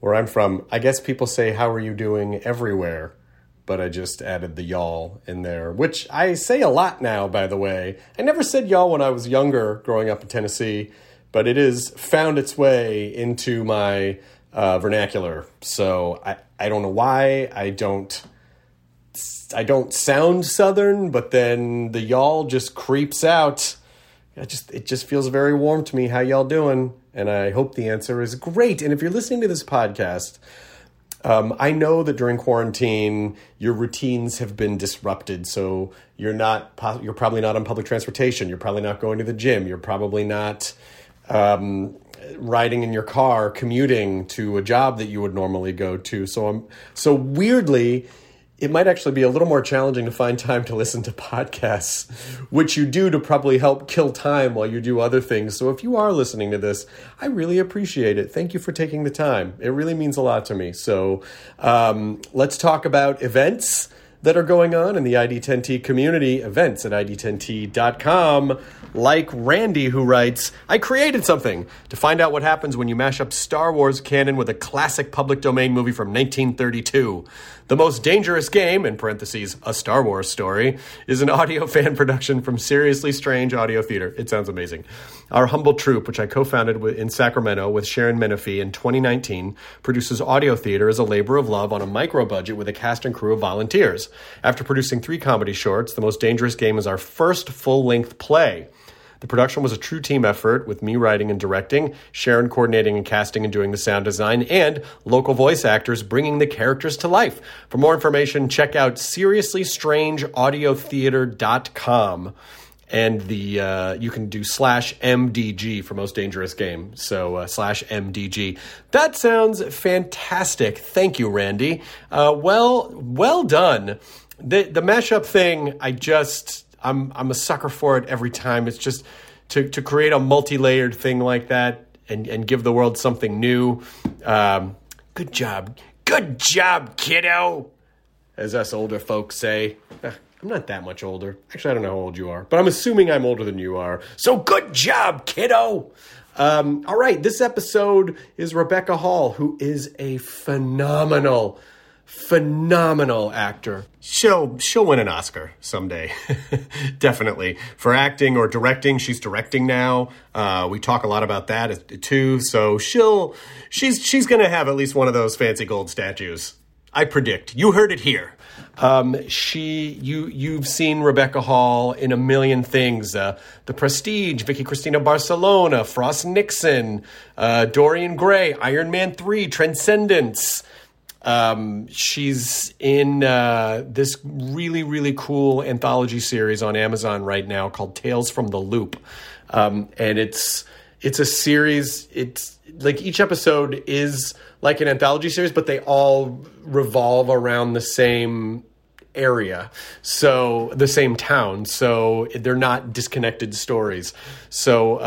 Where I'm from, I guess people say, how are you doing everywhere? But I just added the y'all in there, which I say a lot now, by the way. I never said y'all when I was younger growing up in Tennessee, but it has found its way into my vernacular. So I don't know why. I don't sound Southern, but then the y'all just creeps out. It just feels very warm to me. How y'all doing? And I hope the answer is great. And if you're listening to this podcast, I know that during quarantine, your routines have been disrupted. So you're probably not on public transportation. You're probably not going to the gym. You're probably not riding in your car, commuting to a job that you would normally go to. So weirdly, it might actually be a little more challenging to find time to listen to podcasts, which you do to probably help kill time while you do other things. So if you are listening to this, I really appreciate it. Thank you for taking the time. It really means a lot to me. So let's talk about events that are going on in the ID10T community, events at ID10T.com, like Randy, who writes, I created something to find out what happens when you mash up Star Wars canon with a classic public domain movie from 1932. The Most Dangerous Game, in parentheses, a Star Wars story, is an audio fan production from Seriously Strange Audio Theater. It sounds amazing. Our humble troupe, which I co-founded in Sacramento with Sharon Menifee in 2019, produces audio theater as a labor of love on a micro budget with a cast and crew of volunteers. After producing 3 comedy shorts, The Most Dangerous Game is our first full-length play. The production was a true team effort, with me writing and directing, Sharon coordinating and casting and doing the sound design, and local voice actors bringing the characters to life. For more information, check out seriouslystrangeaudiotheater.com. And you can do /MDG for Most Dangerous Game. So /MDG. That sounds fantastic. Thank you, Randy. Well done. The mashup thing, I'm a sucker for it every time. It's just to create a multi-layered thing like that and give the world something new. Good job, kiddo, as us older folks say. I'm not that much older. Actually, I don't know how old you are, but I'm assuming I'm older than you are. So good job, kiddo. All right, this episode is Rebecca Hall, who is a phenomenal actor. She'll win an Oscar someday, definitely, for acting or directing. She's directing now. We talk a lot about that too. So she's going to have at least one of those fancy gold statues, I predict. You heard it here. You've seen Rebecca Hall in a million things. The Prestige, Vicky Cristina Barcelona, Frost Nixon, Dorian Gray, Iron Man 3, Transcendence. She's in this really, really cool anthology series on Amazon right now called Tales from the Loop. And it's a series. It's like each episode is like an anthology series, but they all revolve around the same area. So the same town. So they're not disconnected stories. So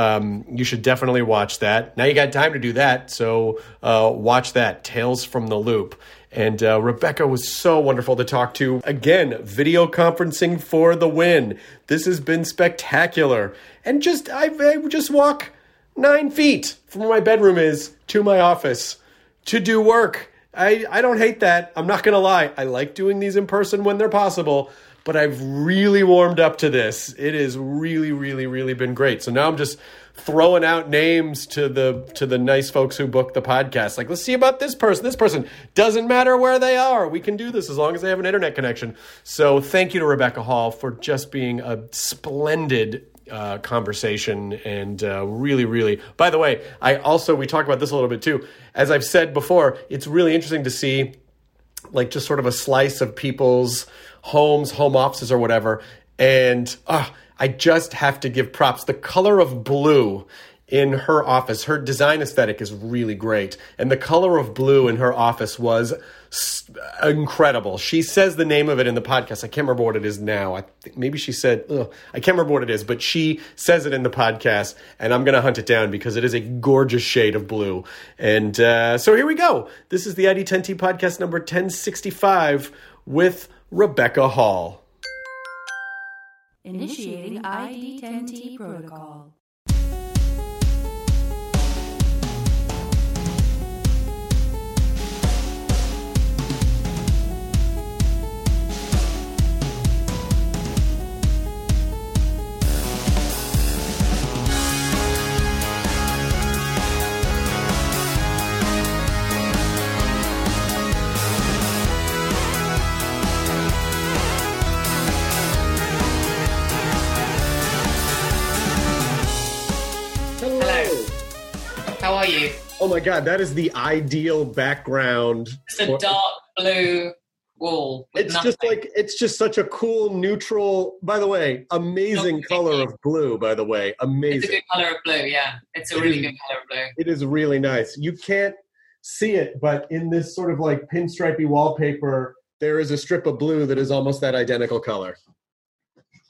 you should definitely watch that. Now you got time to do that. So watch that, Tales from the Loop. And Rebecca was so wonderful to talk to. Again, video conferencing for the win. This has been spectacular. And I just walk 9 feet from where my bedroom is to my office. to do work. I don't hate that. I'm not going to lie. I like doing these in person when they're possible, but I've really warmed up to this. It has really, really, really been great. So now I'm just throwing out names to the nice folks who booked the podcast. Like, let's see about this person. This person, doesn't matter where they are. We can do this as long as they have an internet connection. So thank you to Rebecca Hall for just being a splendid conversation, and really, really, by the way, we talked about this a little bit too. As I've said before, it's really interesting to see like just sort of a slice of people's homes, home offices or whatever. And I just have to give props. The color of blue in her office, her design aesthetic is really great. And the color of blue in her office was incredible. She says the name of it in the podcast. I can't remember what it is now. I think maybe she said, I can't remember what it is, but she says it in the podcast, and I'm going to hunt it down because it is a gorgeous shade of blue. And so here we go. This is the ID10T podcast number 1065 with Rebecca Hall. Initiating ID10T protocol. You. Oh my God, that is the ideal background. It's a dark blue wall. It's nothing. It's just such a cool, neutral, by the way, amazing color of blue, by the way. Amazing. It's a good color of blue, yeah. It's a really good color of blue. It is really nice. You can't see it, but in this sort of like pinstripey wallpaper, there is a strip of blue that is almost that identical color.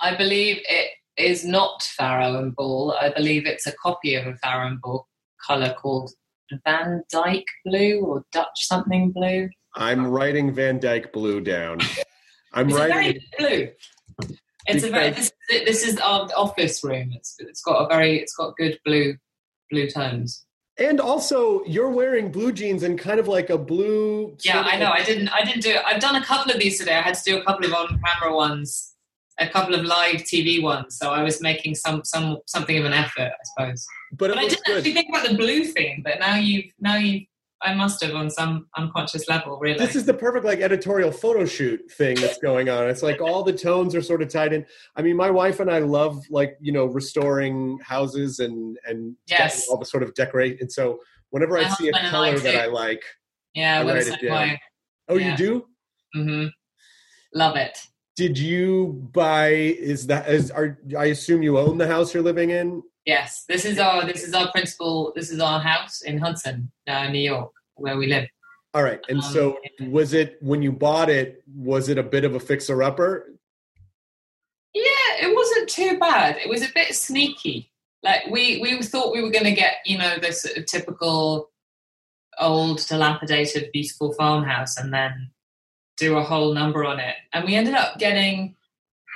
I believe it is not Farrow and Ball. I believe it's a copy of a Farrow and Ball color called Van Dyke blue or Dutch something blue. I'm writing Van Dyke blue down. It's a very good blue. This is our office room. It's got good blue tones. And also, you're wearing blue jeans and kind of like a blue. Yeah, I know. I didn't do it. I've done a couple of these today. I had to do a couple of on-camera ones, a couple of live TV ones. So I was making something of an effort, I suppose. But I didn't actually think about the blue thing, but now you I must have on some unconscious level, really. This is the perfect like editorial photo shoot thing that's going on. It's like all the tones are sort of tied in. I mean, my wife and I love like, you know, restoring houses and yes, all the sort of decorate. And so whenever I see a color that I like, yeah, I write it down. Oh, yeah. You do? Mm-hmm. Love it. Did you buy, I assume you own the house you're living in? Yes, this is our house in Hudson, New York, where we live. All right. And so was it, when you bought it, was it a bit of a fixer-upper? Yeah, it wasn't too bad. It was a bit sneaky. Like we thought we were going to get, you know, this sort of typical old, dilapidated, beautiful farmhouse and then do a whole number on it. And we ended up getting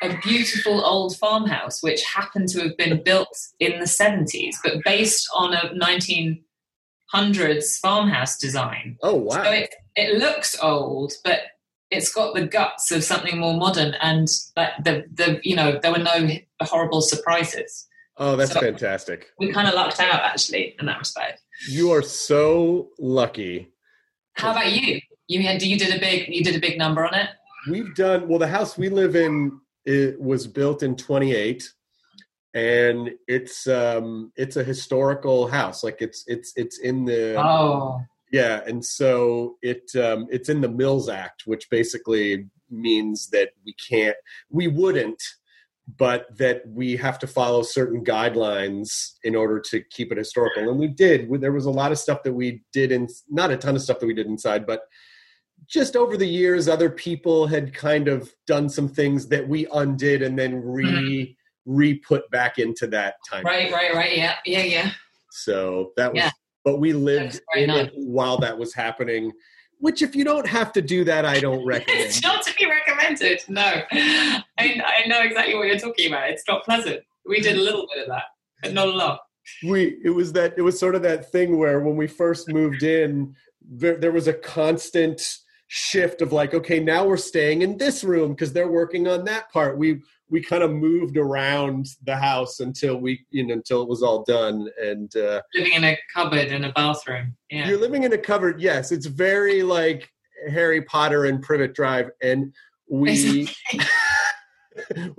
a beautiful old farmhouse, which happened to have been built in the 70s, but based on a 1900s farmhouse design. Oh, wow. So it looks old, but it's got the guts of something more modern, and the you know, there were no horrible surprises. Oh, that's fantastic. We kind of lucked out, actually, in that respect. You are so lucky. How about you? You did a big number on it? We've done, well, the house we live in, it was built in 1928, and it's a historical house. Like it's in the yeah, and so it's in the Mills Act, which basically means that we have to follow certain guidelines in order to keep it historical. And we did. There was a lot of stuff that we did, not a ton of stuff that we did inside, but just over the years, other people had kind of done some things that we undid and then re-put back into that time. Right. Yeah. So that was, but we lived in it while that was happening, which if you don't have to do that, I don't recommend. It's not to be recommended, no. I know exactly what you're talking about. It's not pleasant. We did a little bit of that, but not a lot. It was sort of that thing where when we first moved in, there was a constant shift of like, okay, now we're staying in this room because they're working on that part. We kind of moved around the house until until it was all done. And living in a cupboard in a bathroom. Yeah. You're living in a cupboard. Yes, it's very like Harry Potter and Privet Drive, and we're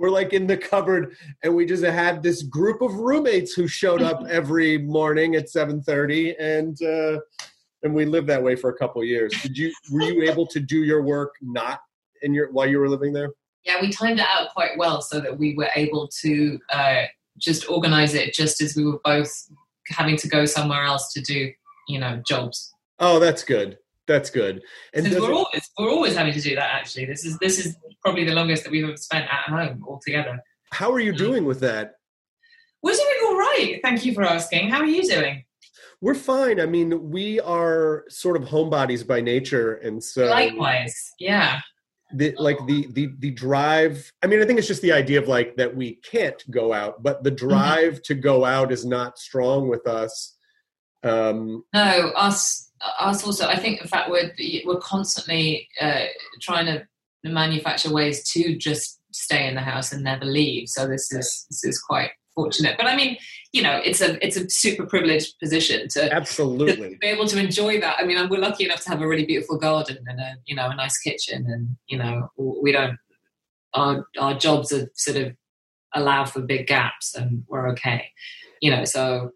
like in the cupboard, and we just had this group of roommates who showed up every morning at 7:30, and we lived that way for a couple of years. Were you able to do your work while you were living there? Yeah, we timed it out quite well so that we were able to just organize it just as we were both having to go somewhere else to do, jobs. Oh, that's good. That's good. And we're always having to do that, actually. This is probably the longest that we've ever spent at home altogether. How are you doing with that? We're doing all right. Thank you for asking. How are you doing? We're fine. I mean, we are sort of homebodies by nature. And so likewise, yeah. The drive, I mean, I think it's just the idea of like that we can't go out, but the drive to go out is not strong with us. No, us also. I think in fact we're constantly trying to manufacture ways to just stay in the house and never leave. So this is quite fortunate. But I mean, it's a super privileged position to be able to enjoy that. I mean, we're lucky enough to have a really beautiful garden and a nice kitchen, and we don't. Our jobs are sort of allow for big gaps, and we're okay. So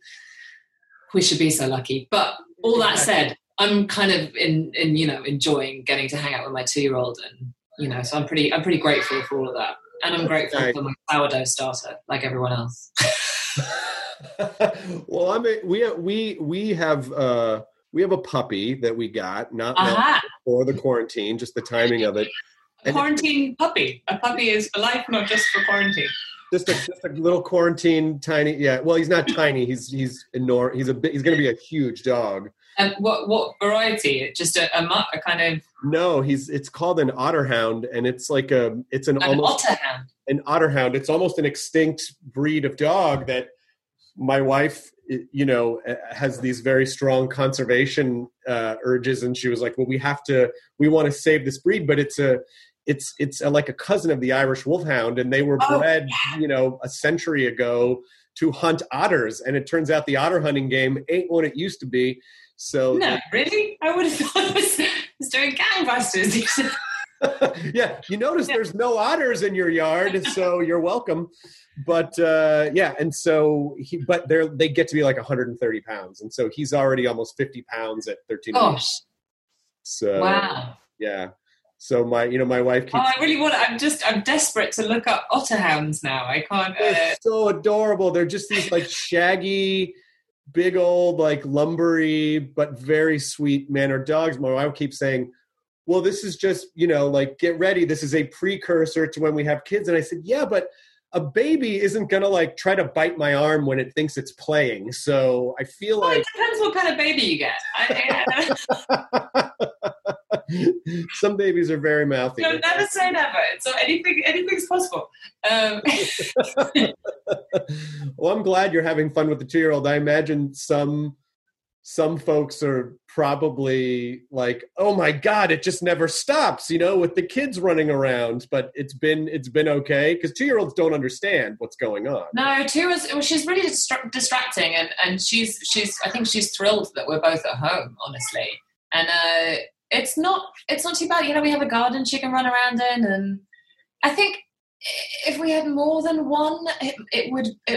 we should be so lucky. But all that said, I'm kind of in enjoying getting to hang out with my 2-year-old, and so I'm pretty grateful for all of that. And I'm grateful for my sourdough starter, like everyone else. Well, we have a puppy that we got not before the quarantine, just the timing of it. Puppy. A puppy is for life, not just for quarantine. Just a little quarantine tiny. Yeah. Well, he's not tiny. He's enormous. He's going to be a huge dog. And what variety? Just a kind of. No, it's called an otterhound, and it's like an otterhound. It's almost an extinct breed of dog that my wife, has these very strong conservation urges, and she was like, "Well, we want to save this breed, but it's like a cousin of the Irish wolfhound, and they were bred, a century ago to hunt otters, and it turns out the otter hunting game ain't what it used to be." So no, really? I would have thought it was doing gangbusters. Yeah, you notice there's no otters in your yard, so you're welcome. But they get to be like 130 pounds, and so he's already almost 50 pounds at 13 weeks. So wow. Yeah. So my wife keeps... Oh, I really want to, I'm desperate to look up otterhounds now. I can't... They're so adorable. They're just these like shaggy, big old like lumbery, but very sweet mannered dogs. My wife keeps saying, well, this is just, like get ready. This is a precursor to when we have kids. And I said, yeah, but a baby isn't going to like try to bite my arm when it thinks it's playing. So I feel like... It depends what kind of baby you get. Some babies are very mouthy. No, never say never. So anything's possible. Well, I'm glad you're having fun with the 2-year-old. I imagine some folks are probably like, "Oh my God, it just never stops," with the kids running around. But it's been okay because 2-year-olds don't understand what's going on. No, 2 years. Well, she's really distracting, and she's. I think she's thrilled that we're both at home, honestly, and. It's not too bad. We have a garden she can run around in, and I think if we had more than one, it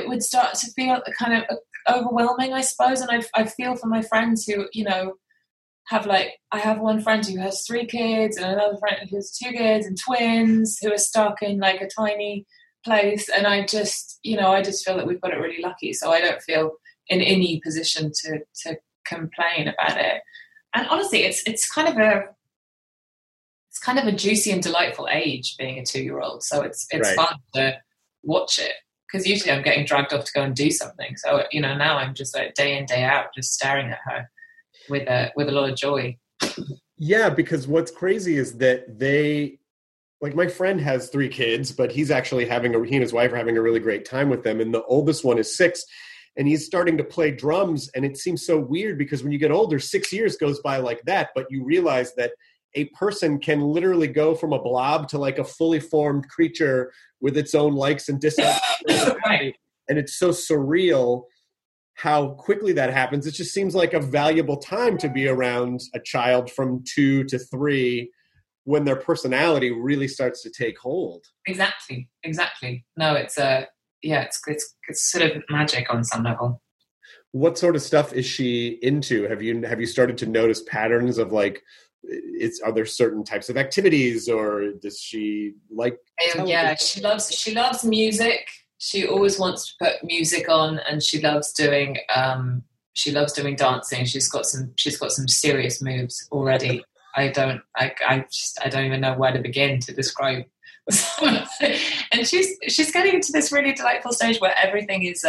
would start to feel kind of overwhelming, I suppose. And I feel for my friends who, have I have one friend who has 3 kids and another friend who has 2 kids and twins who are stuck in like a tiny place. And I just, I just feel that we've got it really lucky. So I don't feel in any position to complain about it. And honestly, it's kind of a juicy and delightful age being a 2-year-old. So it's fun to watch it because usually I'm getting dragged off to go and do something. So now I'm just like day in day out, just staring at her with a lot of joy. Yeah, because what's crazy is that they like my friend has 3 kids, but he and his wife are having a really great time with them, and the oldest one is 6. and he's starting to play drums. And it seems so weird because when you get older, 6 years goes by like that, but you realize that a person can literally go from a blob to like a fully formed creature with its own likes and dislikes. Right. And it's so surreal how quickly that happens. It just seems like a valuable time to be around a child from 2 to 3 when their personality really starts to take hold. Exactly. No, it's sort of magic on some level. What sort of stuff is she into? Have you started to notice patterns of like, are there certain types of activities, or does she like? Yeah, she loves music. She always wants to put music on, and she loves doing dancing. She's got some serious moves already. I don't even know where to begin to describe. And she's getting to this really delightful stage where everything is,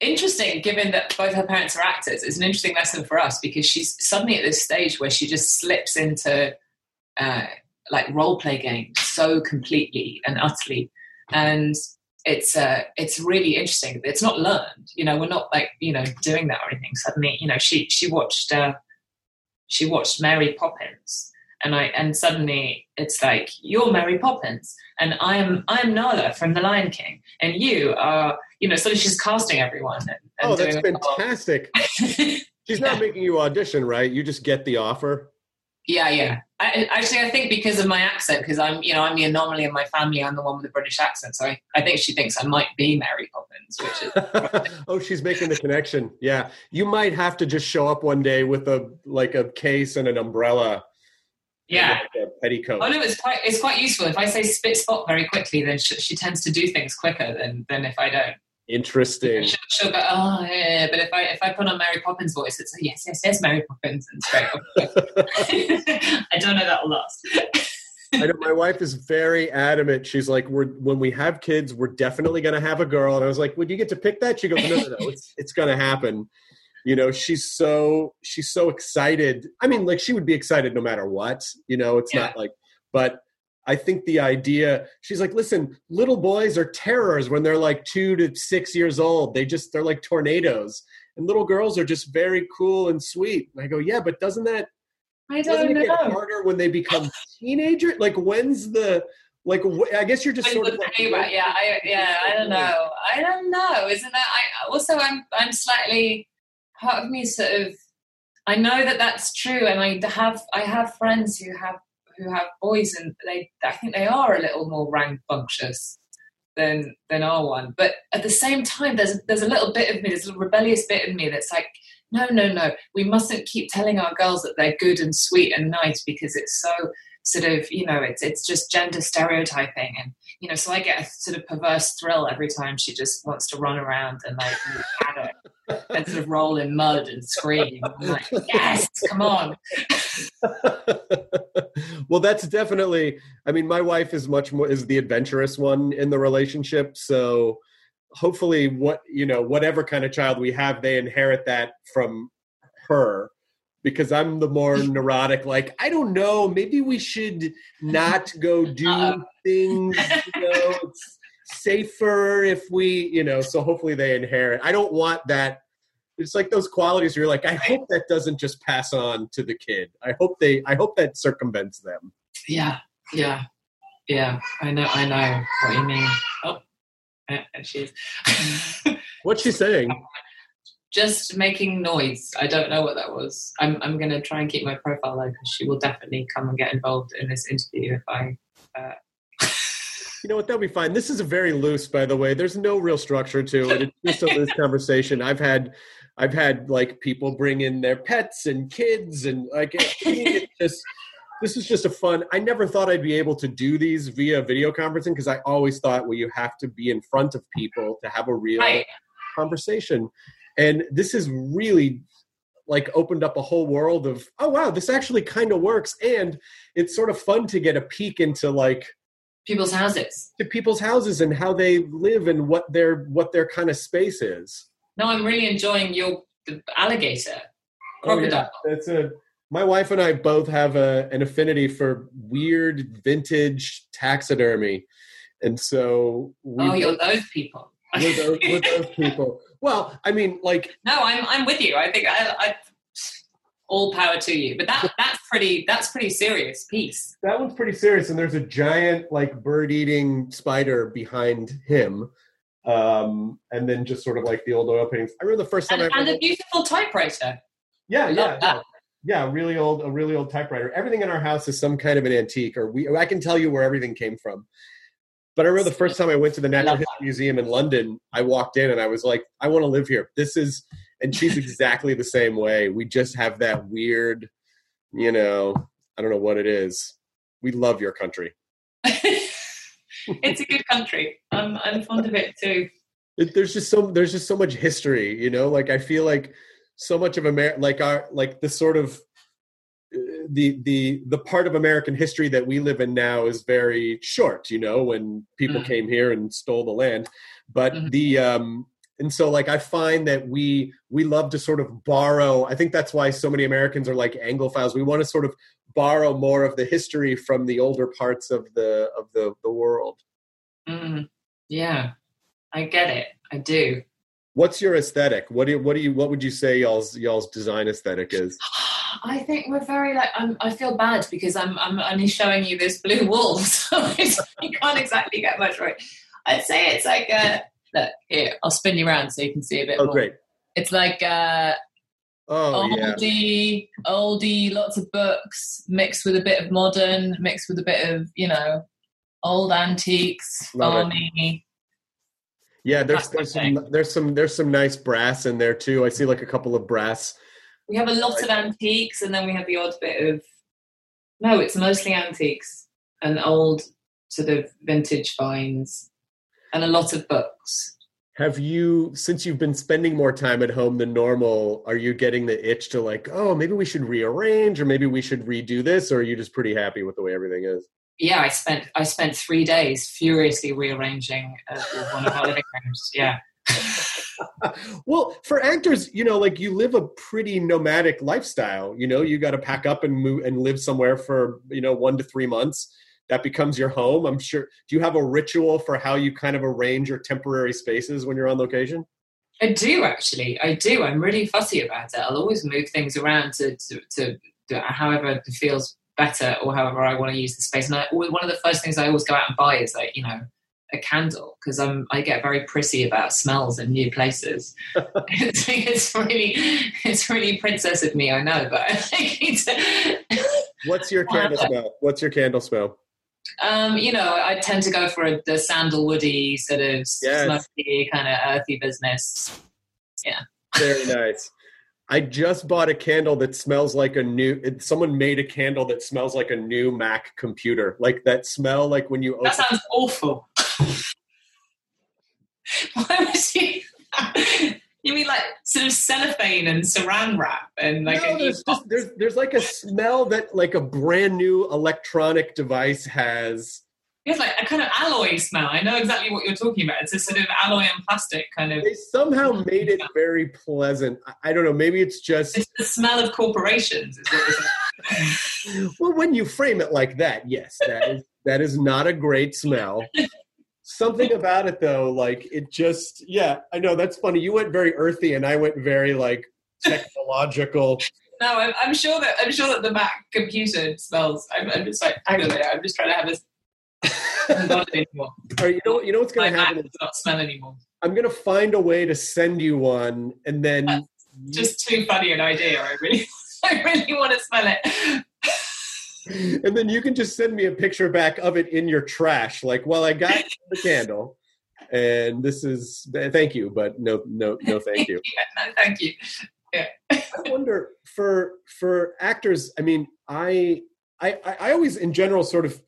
interesting, given that both her parents are actors. It's an interesting lesson for us because she's suddenly at this stage where she just slips into like role play games so completely and utterly, and it's really interesting. It's not learned, we're not like doing that or anything. Suddenly, she watched Mary Poppins. And suddenly it's like, you're Mary Poppins and I am Nala from The Lion King and you are, suddenly she's casting everyone. And that's fantastic. She's not making you audition, right? You just get the offer. Yeah. I think because of my accent, because I'm the anomaly in my family. I'm the one with the British accent. So I think she thinks I might be Mary Poppins, which is... Oh, she's making the connection. Yeah. You might have to just show up one day with a case and an umbrella. Yeah. Like a petticoat. Oh no, it's quite useful. If I say spit spot very quickly, then she tends to do things quicker than if I don't. Interesting. She'll go, oh yeah. But if I put on Mary Poppins' voice, it's like, yes, Mary Poppins, and straight. I don't know that'll last. I know my wife is very adamant. She's like, when we have kids, we're definitely going to have a girl. And I was like, would you get to pick that? She goes, no, it's going to happen. She's so excited. I mean, like, she would be excited no matter what, not like, but I think the idea, she's like, listen, little boys are terrors when they're like 2 to 6 years old. They're like tornadoes, and little girls are just very cool and sweet. And I go, yeah, but doesn't it get harder when they become teenagers? Like, when's the, like, I guess you're just sort of like, I don't know. Isn't that, I'm slightly, part of me sort of, I know that that's true, and I have friends who have boys, and I think they are a little more rambunctious than our one. But at the same time, there's a little bit of me, there's a little rebellious bit of me that's like, no, we mustn't keep telling our girls that they're good and sweet and nice because it's so sort of, it's just gender stereotyping, and so I get a sort of perverse thrill every time she just wants to run around and like shadow and sort of roll in mud and scream. I'm like, yes, come on. Well, that's definitely, I mean, my wife is much more, is the adventurous one in the relationship. So hopefully whatever kind of child we have, they inherit that from her. Because I'm the more neurotic, like, I don't know, maybe we should not go do things, it's safer if we, so hopefully they inherit. I don't want that. It's like those qualities where you're like, I hope that doesn't just pass on to the kid. I hope that circumvents them. Yeah. I know what you mean. Oh, and she's... What's she saying? Just making noise. I don't know what that was. I'm going to try and keep my profile low because she will definitely come and get involved in this interview if I... You know what? That'll be fine. This is very loose, by the way. There's no real structure to it. It's just a loose conversation. I've had like people bring in their pets and kids and like... This is just a fun... I never thought I'd be able to do these via video conferencing because I always thought, well, you have to be in front of people to have a real conversation. And this has really like opened up a whole world of, oh, wow, this actually kind of works. And it's sort of fun to get a peek into like people's houses, and how they live and what their kind of space is. No, I'm really enjoying the alligator. Crocodile. Oh, yeah. My wife and I both have an affinity for weird vintage taxidermy. And so you're those people. We're those people. Well, I mean, like... No, I'm with you. I think I all power to you. But that's pretty serious piece. That one's pretty serious. And there's a giant, like, bird-eating spider behind him. And then just sort of like the old oil paintings. I remember the first time I read a beautiful typewriter. Yeah, a really old typewriter. Everything in our house is some kind of an antique, or I can tell you where everything came from. But I remember the first time I went to the Natural History Museum in London, I walked in and I was like, I want to live here. And she's exactly the same way. We just have that weird, I don't know what it is. We love your country. It's a good country. I'm fond of it too. There's just so much history, like I feel like so much of America, the part of American history that we live in now is very short, when people came here and stole the land. But and so like, I find that we love to sort of borrow. I think that's why so many Americans are like Anglophiles. We want to sort of borrow more of the history from the older parts of the world. Yeah, I get it. I do. What's your aesthetic? What would you say y'all's design aesthetic is? I think we're very like. I feel bad because I'm only showing you this blue wall, so you can't exactly get much right. I'd say it's like look here. I'll spin you around so you can see a bit more. Oh, great! It's like oldie, lots of books mixed with a bit of modern, mixed with a bit of old antiques, farming. Yeah, there's some nice brass in there too. I see like a couple of brass. We have a lot of antiques, and then we have the odd bit of... No, it's mostly antiques and old sort of vintage finds and a lot of books. Have you, since you've been spending more time at home than normal, are you getting the itch to like, oh, maybe we should rearrange or maybe we should redo this, or are you just pretty happy with the way everything is? Yeah, I spent 3 days furiously rearranging one of our living rooms, yeah. Well, for actors, like you live a pretty nomadic lifestyle. You got to pack up and move and live somewhere for 1 to 3 months. That becomes your home. I'm sure. Do you have a ritual for how you kind of arrange your temporary spaces when you're on location? I do actually. I do. I'm really fussy about it. I'll always move things around to however it feels better or however I want to use the space. And one of the first things I always go out and buy is like a candle, because I get very prissy about smells in new places. it's really princess of me, I know, but I think it's... What's your candle smell? What's your candle smell? I tend to go for the sandalwoody sort of smoky kind of earthy business. Yeah. Very nice. I just bought a candle that smells like someone made a candle that smells like a new Mac computer. Like that smell, like when you open... That sounds awful. Why would you? You mean like sort of cellophane and saran wrap and like? No, there's like a smell that like a brand new electronic device has. It's like a kind of alloy smell. I know exactly what you're talking about. It's a sort of alloy and plastic kind of. They somehow made it very pleasant. I don't know. Maybe it's just. It's the smell of corporations. Is what it's... Well, when you frame it like that, yes, that is not a great smell. Something about it, though, like it just, yeah, I know that's funny. You went very earthy, and I went very like technological. No, I'm sure that the Mac computer smells. I'm just like, hang on a minute. I'm just trying to have a. Not anymore. Right, you know what's going to happen? Mac does not smell anymore. I'm going to find a way to send you one, and then that's just too funny an idea. I really want to smell it. And then you can just send me a picture back of it in your trash. Like, well, I got the candle, and this is thank you, but no, thank you. Yeah, no, thank you. Yeah. I wonder for actors. I mean, I always in general sort of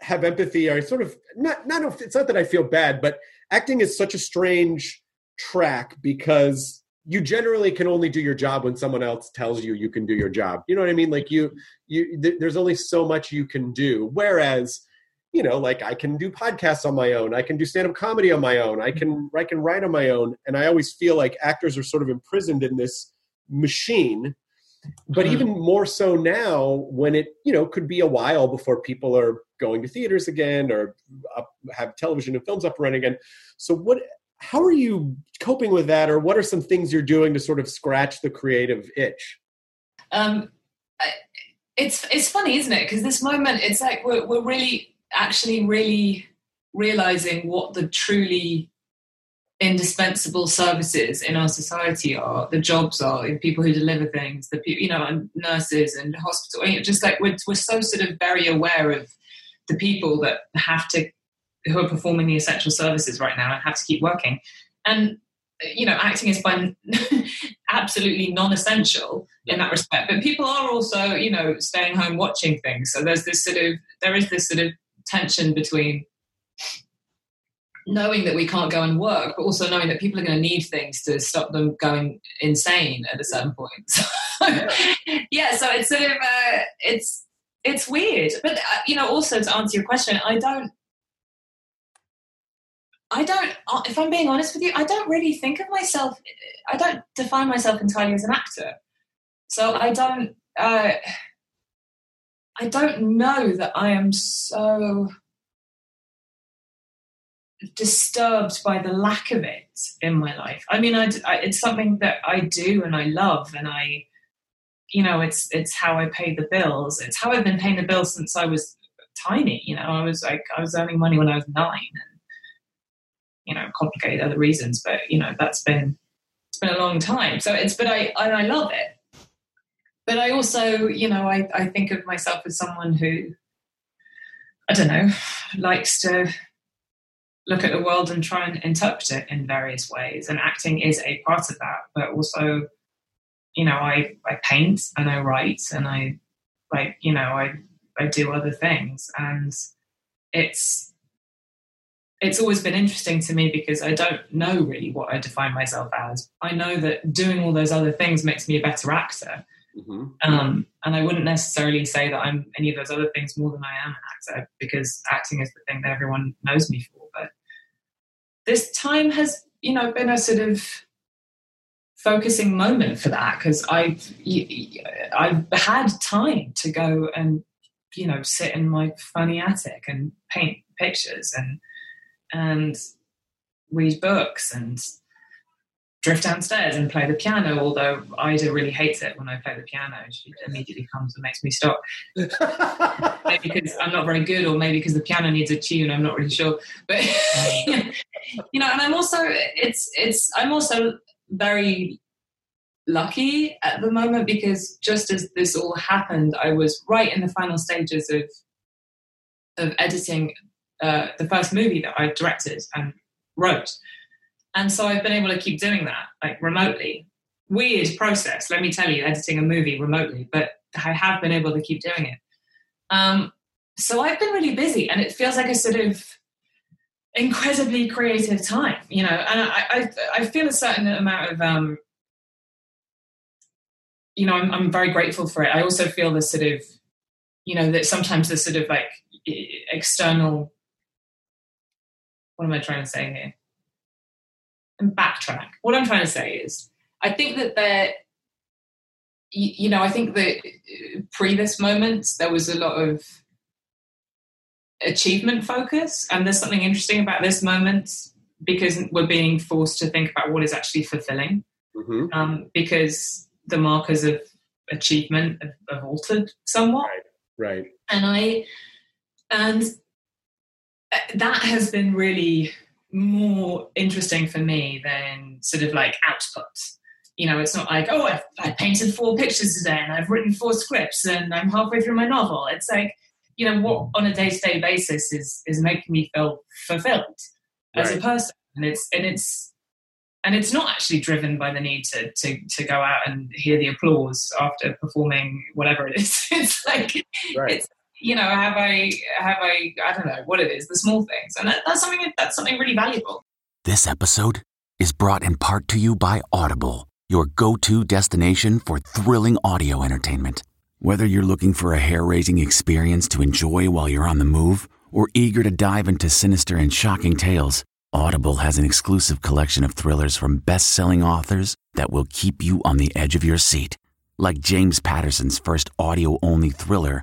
have empathy. I sort of not. It's not that I feel bad, but acting is such a strange track because you generally can only do your job when someone else tells you you can do your job. You know what I mean? Like there's only so much you can do. Whereas, like I can do podcasts on my own. I can do stand-up comedy on my own. I can write on my own. And I always feel like actors are sort of imprisoned in this machine, but even more so now when it, could be a while before people are going to theaters again or have television and films up and running again. So what, How are you coping with that, or what are some things you're doing to sort of scratch the creative itch? It's funny, isn't it? Because this moment, it's like we're really actually really realizing what the truly indispensable services in our society are, the jobs are, the people who deliver things, the people, you know, and nurses and hospital. You know, just like we're so sort of very aware of the people that who are performing the essential services right now and have to keep working. And, you know, acting is by absolutely non-essential in that respect. But people are also, you know, staying home watching things. So there is this sort of tension between knowing that we can't go and work, but also knowing that people are going to need things to stop them going insane at a certain point. So, yeah, so it's sort of, it's weird. But, you know, also to answer your question, I don't, if I'm being honest with you, I don't really think of myself, I don't define myself entirely as an actor. So I don't know that I am so disturbed by the lack of it in my life. I mean, it's something that I do and I love, and I, you know, it's how I pay the bills. It's how I've been paying the bills since I was tiny. You know, I was earning money when I was 9, and, you know, complicated other reasons, but, you know, it's been a long time. So I love it. But I also, you know, I think of myself as someone who, I don't know, likes to look at the world and try and interpret it in various ways. And acting is a part of that, but also, you know, I paint and I write and I, like, you know, I do other things. And it's always been interesting to me because I don't know really what I define myself as. I know that doing all those other things makes me a better actor. Mm-hmm. And I wouldn't necessarily say that I'm any of those other things more than I am an actor, because acting is the thing that everyone knows me for. But this time has, you know, been a sort of focusing moment for that, because I've had time to go and, you know, sit in my funny attic and paint pictures and read books and drift downstairs and play the piano, although Ida really hates it when I play the piano. She immediately comes and makes me stop. Maybe because I'm not very good, or maybe because the piano needs a tune, I'm not really sure. But, you know, and I'm also, I'm also very lucky at the moment, because just as this all happened, I was right in the final stages of editing the first movie that I directed and wrote. And so I've been able to keep doing that, like, remotely. Weird process, let me tell you, editing a movie remotely, but I have been able to keep doing it. So I've been really busy, and it feels like a sort of incredibly creative time, you know, and I feel a certain amount of, you know, I'm very grateful for it. I also feel the sort of, you know, that sometimes the sort of, like, external, what am I trying to say here? And backtrack. What I'm trying to say is, I think that there, you know, I think that pre this moment, there was a lot of achievement focus. And there's something interesting about this moment, because we're being forced to think about what is actually fulfilling. Mm-hmm. Because the markers of achievement have altered somewhat. Right. And that has been really more interesting for me than sort of like output. You know, it's not like, oh, I painted 4 pictures today and I've written 4 scripts and I'm halfway through my novel. It's like, you know, what on a day-to-day basis is making me feel fulfilled as a person. And it's not actually driven by the need to go out and hear the applause after performing whatever it is. It's like, it's, you know, have I, I don't know what it is, the small things. And that's something really valuable. This episode is brought in part to you by Audible, your go-to destination for thrilling audio entertainment. Whether you're looking for a hair-raising experience to enjoy while you're on the move, or eager to dive into sinister and shocking tales, Audible has an exclusive collection of thrillers from best-selling authors that will keep you on the edge of your seat. Like James Patterson's first audio-only thriller,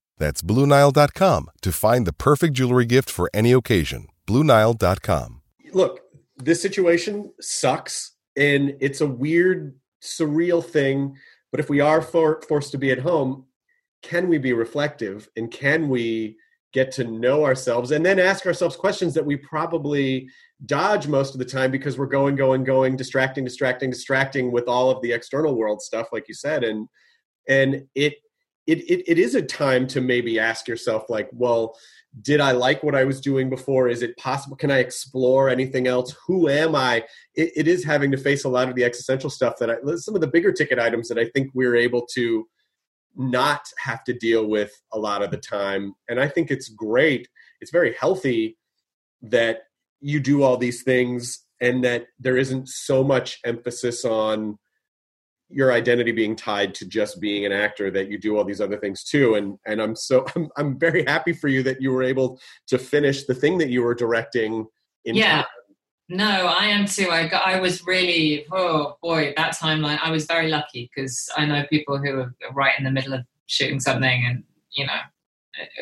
That's BlueNile.com to find the perfect jewelry gift for any occasion. BlueNile.com. Look, this situation sucks, and it's a weird, surreal thing. But if we are forced to be at home, can we be reflective, and can we get to know ourselves and then ask ourselves questions that we probably dodge most of the time because we're going, distracting with all of the external world stuff, like you said. And it is a time to maybe ask yourself, like, well, did I like what I was doing before? Is it possible? Can I explore anything else? Who am I? It is having to face a lot of the existential stuff that some of the bigger ticket items that I think we're able to not have to deal with a lot of the time. And I think it's great. It's very healthy that you do all these things and that there isn't so much emphasis on your identity being tied to just being an actor, that you do all these other things too. And I'm very happy for you that you were able to finish the thing that you were directing in time. No, I am too. I was really, that timeline, I was very lucky, because I know people who are right in the middle of shooting something and, you know,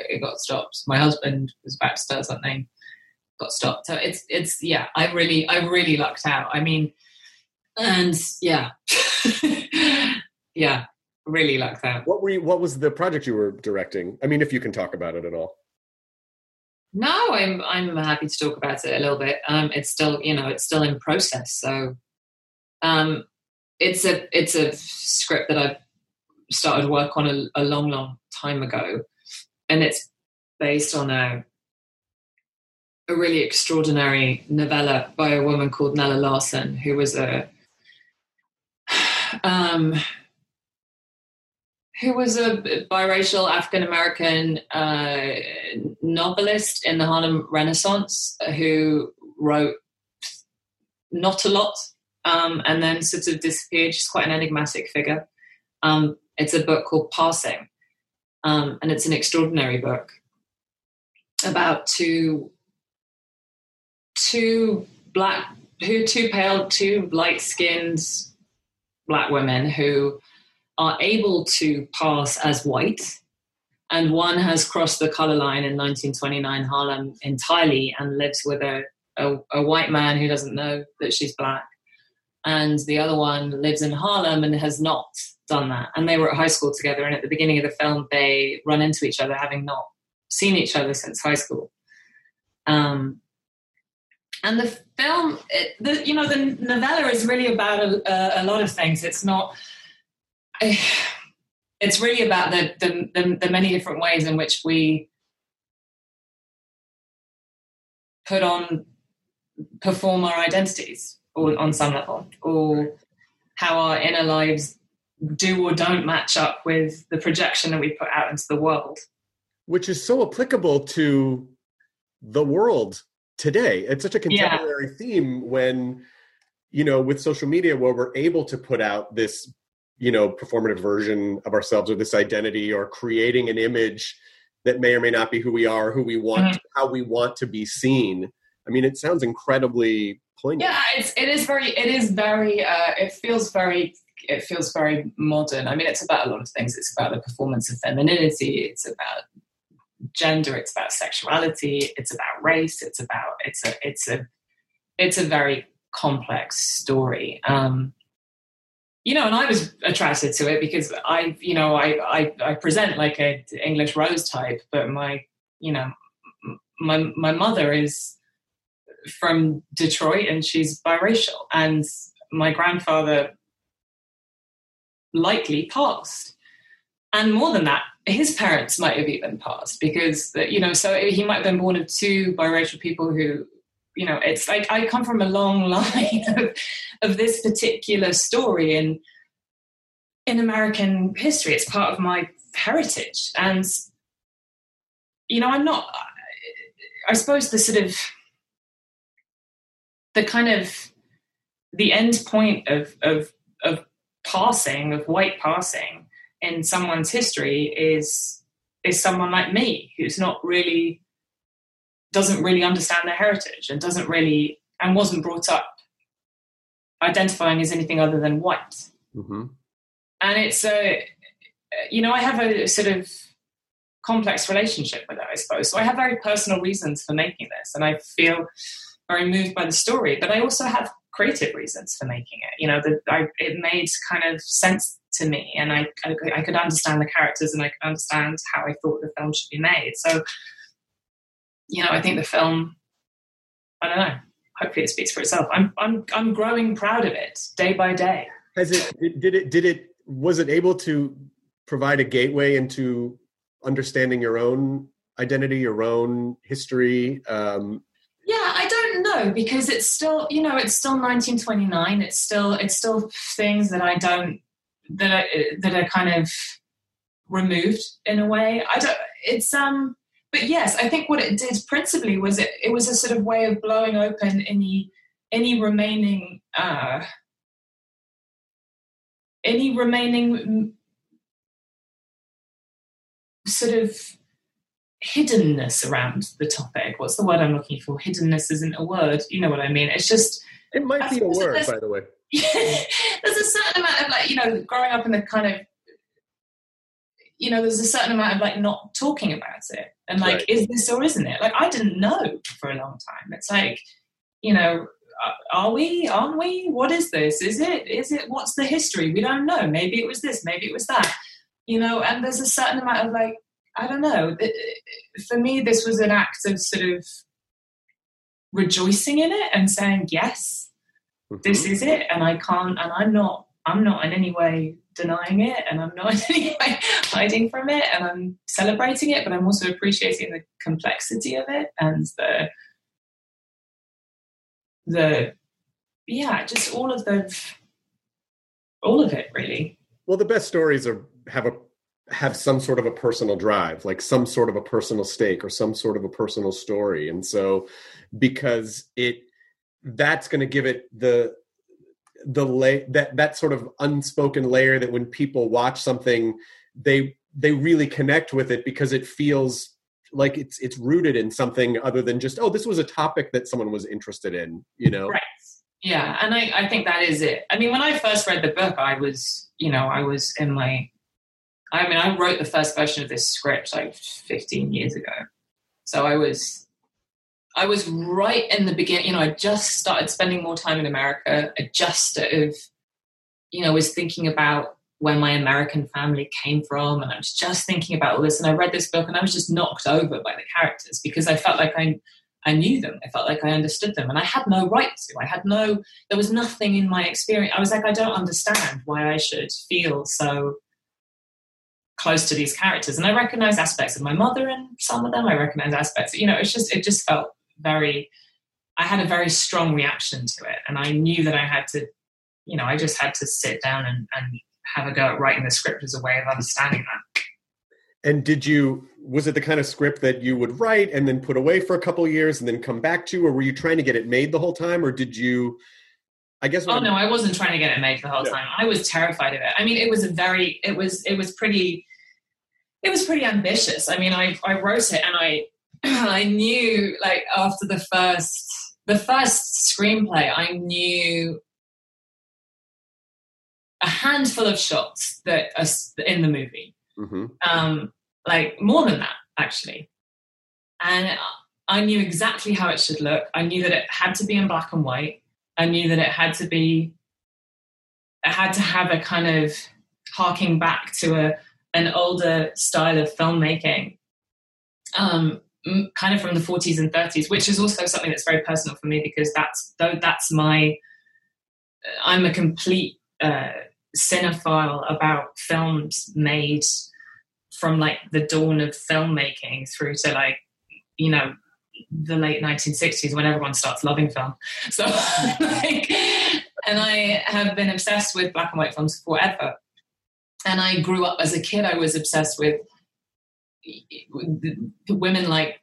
it got stopped. My husband was about to start something, got stopped. So it's I really lucked out. I mean, and really lucked out. What was the project you were directing? I mean, if you can talk about it at all. No, I'm happy to talk about it a little bit. It's still, it's still in process. So, it's a script that I started work on a long time ago, and it's based on a really extraordinary novella by a woman called Nella Larsen, who was a biracial African-American novelist in the Harlem Renaissance, who wrote not a lot and then sort of disappeared. She's quite an enigmatic figure. It's a book called Passing, and it's an extraordinary book about two light-skinned black women who are able to pass as white, and one has crossed the color line in 1929 Harlem entirely and lives with a white man who doesn't know that she's black, and the other one lives in Harlem and has not done that. And they were at high school together, and at the beginning of the film they run into each other, having not seen each other since high school. And the film, the novella is really about a lot of things. It's not. It's really about the many different ways in which we perform our identities, or on some level, or how our inner lives do or don't match up with the projection that we put out into the world, which is so applicable to the world today. It's such a contemporary theme when, with social media, where we're able to put out this, performative version of ourselves, or this identity, or creating an image that may or may not be who we are, who we want, how we want to be seen. I mean, it sounds incredibly poignant. Yeah, it feels very modern. I mean, it's about a lot of things. It's about the performance of femininity. It's about gender, it's about sexuality, it's about race, it's a very complex story. And I was attracted to it because I present like a English Rose type, but my mother is from Detroit and she's biracial, and my grandfather likely passed. And more than that, his parents might have even passed because, you know, so he might have been born of two biracial people who, you know, it's like I come from a long line of this particular story in American history. It's part of my heritage. And, you know, I'm not, I suppose the sort of, the kind of, the end point of passing, of white passing in someone's history is someone like me who's not really, doesn't really understand their heritage and doesn't really, and wasn't brought up identifying as anything other than white. Mm-hmm. And it's a, you know, I have a sort of complex relationship with it, I suppose. So I have very personal reasons for making this, and I feel very moved by the story, but I also have creative reasons for making it. You know, it made kind of sense to me, and I could understand the characters, and I could understand how I thought the film should be made. So, you know, I think the film, I don't know, hopefully it speaks for itself. I'm growing proud of it day by day. Was it able to provide a gateway into understanding your own identity, your own history? Yeah, I don't know, because it's still, you know, it's still 1929. It's still things that I don't, that are kind of removed in a way. But yes, I think what it did principally was it was a sort of way of blowing open any remaining, sort of hiddenness around the topic. What's the word I'm looking for? Hiddenness isn't a word. You know what I mean? It's just... It might be a word, by the way. Yeah, there's a certain amount of, like, you know, growing up in the kind of... You know, there's a certain amount of, like, not talking about it. And, like, right. Is this or isn't it? Like, I didn't know for a long time. It's like, you know... Are we? Aren't we? What is this? Is it? What's the history? We don't know. Maybe it was this. Maybe it was that. You know, and there's a certain amount of, like, I don't know. For me, this was an act of sort of rejoicing in it and saying, yes, mm-hmm. This is it. And I can't, and I'm not in any way denying it, and I'm not in any way hiding from it, and I'm celebrating it, but I'm also appreciating the complexity of it and just all of it really. Well, the best stories have some sort of a personal drive, like some sort of a personal stake or some sort of a personal story. And so, because that's going to give it the lay that sort of unspoken layer that when people watch something, they really connect with it because it feels like it's rooted in something other than just, oh, this was a topic that someone was interested in, you know? Right. Yeah. And I think that is it. I mean, when I first read the book, I wrote the first version of this script like 15 years ago. So I was right in the beginning, you know, I just started spending more time in America. I just sort of, you know, was thinking about where my American family came from, and I was just thinking about all this, and I read this book and I was just knocked over by the characters because I felt like I knew them. I felt like I understood them, and I had no right to. There was nothing in my experience. I was like, I don't understand why I should feel so close to these characters. And I recognize aspects of my mother in some of them. I recognize aspects, you know, it just felt very, I had a very strong reaction to it. And I knew that I had to, you know, I just had to sit down and have a go at writing the script as a way of understanding that. And was it the kind of script that you would write and then put away for a couple of years and then come back to, or were you trying to get it made the whole time? Or did you, I guess. Oh no, I wasn't trying to get it made the whole time. I was terrified of it. I mean, it was pretty ambitious. I mean, I wrote it and I knew, like, after the first screenplay, I knew a handful of shots that are in the movie, mm-hmm. Like more than that actually. And I knew exactly how it should look. I knew that it had to be in black and white. I knew that it had to have a kind of harking back to an older style of filmmaking, kind of from the 40s and 30s, which is also something that's very personal for me because that's my I'm a complete cinephile about films made from like the dawn of filmmaking through to like, you know, the late 1960s when everyone starts loving film. So like, and I have been obsessed with black and white films forever. And I grew up as a kid, I was obsessed with women like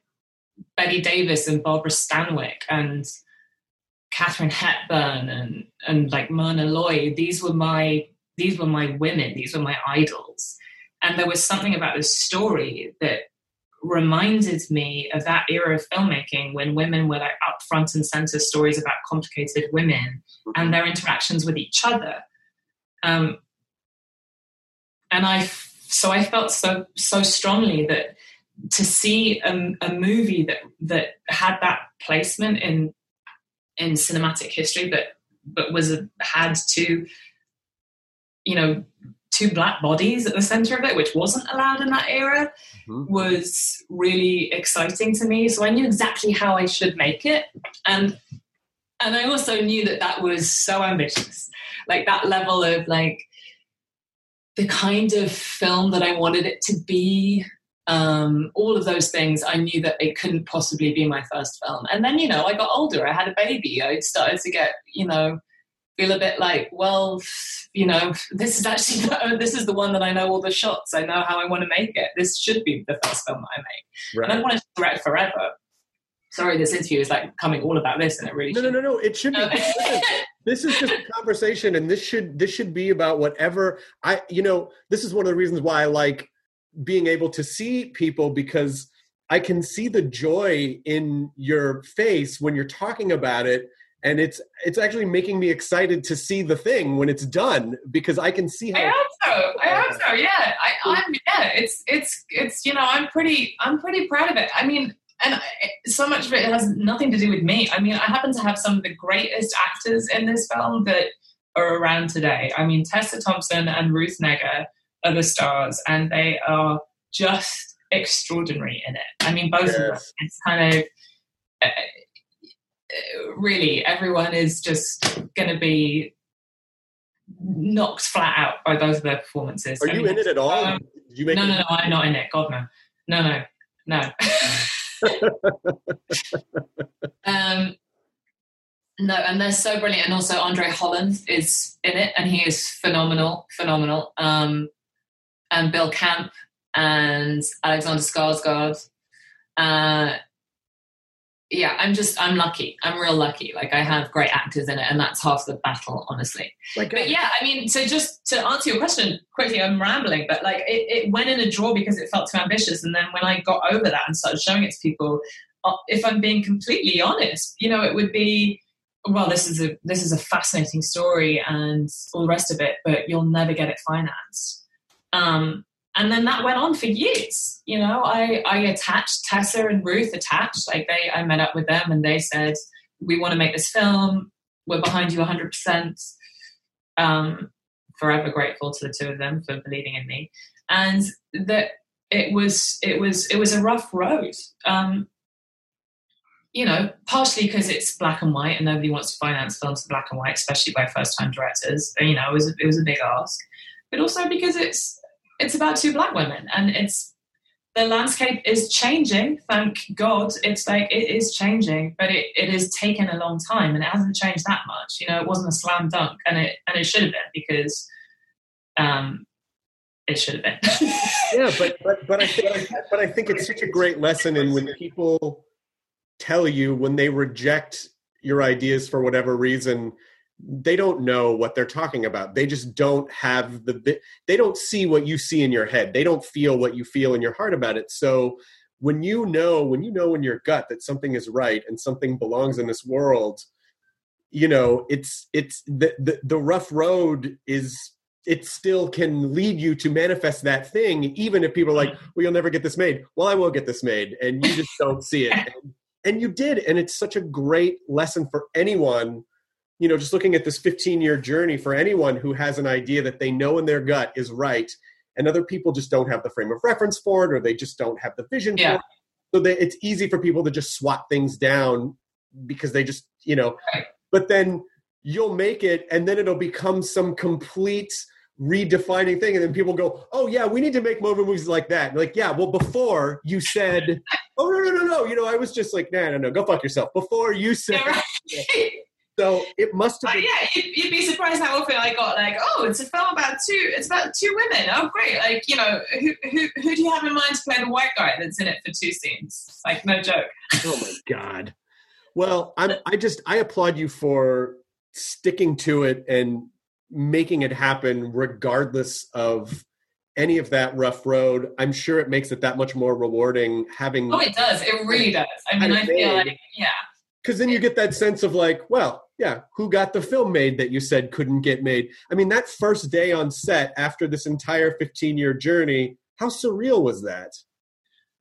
Betty Davis and Barbara Stanwyck and Katharine Hepburn and like Myrna Loy. These were my women. These were my idols. And there was something about this story that reminded me of that era of filmmaking when women were like up front and center, stories about complicated women and their interactions with each other. And I felt so strongly that to see a movie that had that placement in cinematic history, but had two black bodies at the center of it, which wasn't allowed in that era, was really exciting to me. So I knew exactly how I should make it, and I also knew that was so ambitious, like that level of like the kind of film that I wanted it to be. All of those things, I knew that it couldn't possibly be my first film. And then, you know, I got older, I had a baby, I started to get, you know, feel a bit like, well, you know, this is the one that I know all the shots, I know how I want to make it. This should be the first film that I make. Right. And I wanted to direct forever. Sorry, this interview is like coming all about this, and it really No, it should be. This is just a conversation, and this should be about whatever I, you know, this is one of the reasons why I like being able to see people, because I can see the joy in your face when you're talking about it, and it's actually making me excited to see the thing when it's done, because I can see how. I hope so. Yeah, I'm. Yeah, it's. You know, I'm pretty proud of it. I mean, and so much of it has nothing to do with me. I mean, I happen to have some of the greatest actors in this film that are around today. I mean, Tessa Thompson and Ruth Negga are the stars, and they are just extraordinary in it. I mean, both of them. It's kind of really everyone is just going to be knocked flat out by both of their performances. Are you in it at all? No, I'm not in it. God, no. No. No, and they're so brilliant. And also Andre Holland is in it, and he is phenomenal. And Bill Camp and Alexander Skarsgård. I'm lucky. I'm real lucky. Like, I have great actors in it, and that's half the battle, honestly. But yeah, I mean, so just to answer your question quickly, I'm rambling, but like it went in a draw because it felt too ambitious. And then when I got over that and started showing it to people, if I'm being completely honest, you know, it would be, well, this is a fascinating story and all the rest of it, but you'll never get it financed. And then that went on for years. You know, I attached Tessa and Ruth I met up with them, and they said, we want to make this film. We're behind you 100%. Forever grateful to the two of them for believing in me. And that it was a rough road. You know, partially because it's black and white, and nobody wants to finance films in black and white, especially by first-time directors. You know, it was a big ask, but also because it's about two black women, and it's the landscape is changing. Thank God, it is changing, but it has taken a long time, and it hasn't changed that much. You know, it wasn't a slam dunk, and it should have been, because it should have been. Yeah, but I think it's such a great lesson, and when people tell you, when they reject your ideas for whatever reason, they don't know what they're talking about. They just don't have they don't see what you see in your head. They don't feel what you feel in your heart about it. So when you know in your gut that something is right and something belongs in this world, you know, it's the rough road is, it still can lead you to manifest that thing. Even if people are like, well, you'll never get this made. Well, I will get this made. And you just don't see it. And you did. And it's such a great lesson for anyone, you know, just looking at this 15-year journey, for anyone who has an idea that they know in their gut is right, and other people just don't have the frame of reference for it, or they just don't have the vision for it. So it's easy for people to just swat things down because they just, you know, but then you'll make it, and then it'll become some complete redefining thing. And then people go, oh yeah, we need to make moment movies like that. And like, yeah, well, before you said, oh no. You know, I was just like, no, go fuck yourself. Before you said, yeah, right. So it must have been. Yeah, you'd be surprised how often I got like, oh, it's a film about two women. Oh, great. Like, you know, who do you have in mind to play the white guy that's in it for two scenes? Like, no joke. Oh my God. Well, I applaud you for sticking to it and making it happen regardless of any of that rough road. I'm sure it makes it that much more rewarding having. Oh, it does. It really does. I mean, I feel like, yeah. Because then you get that sense of like, well, yeah, who got the film made that you said couldn't get made? I mean, that first day on set after this entire 15-year journey, how surreal was that?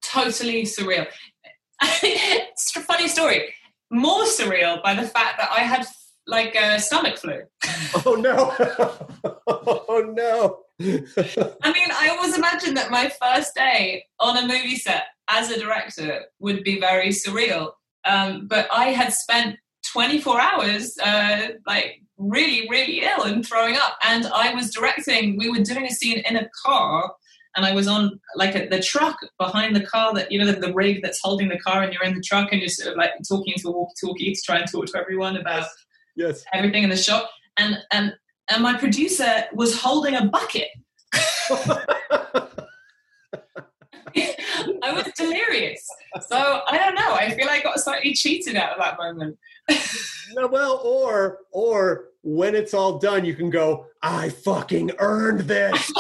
Totally surreal. It's a funny story. More surreal by the fact that I had like a stomach flu. Oh, no. Oh, no. I mean, I always imagined that my first day on a movie set as a director would be very surreal. But I had spent 24 hours like really, really ill and throwing up. And I was directing, we were doing a scene in a car, and I was on like the truck behind the car that, you know, the rig that's holding the car, and you're in the truck and you're sort of like talking to a walkie-talkie to try and talk to everyone about yes. everything in the shop. And my producer was holding a bucket. I was delirious. So I don't know. I feel I got slightly cheated out of that moment. No, well, or when it's all done, you can go, I fucking earned this.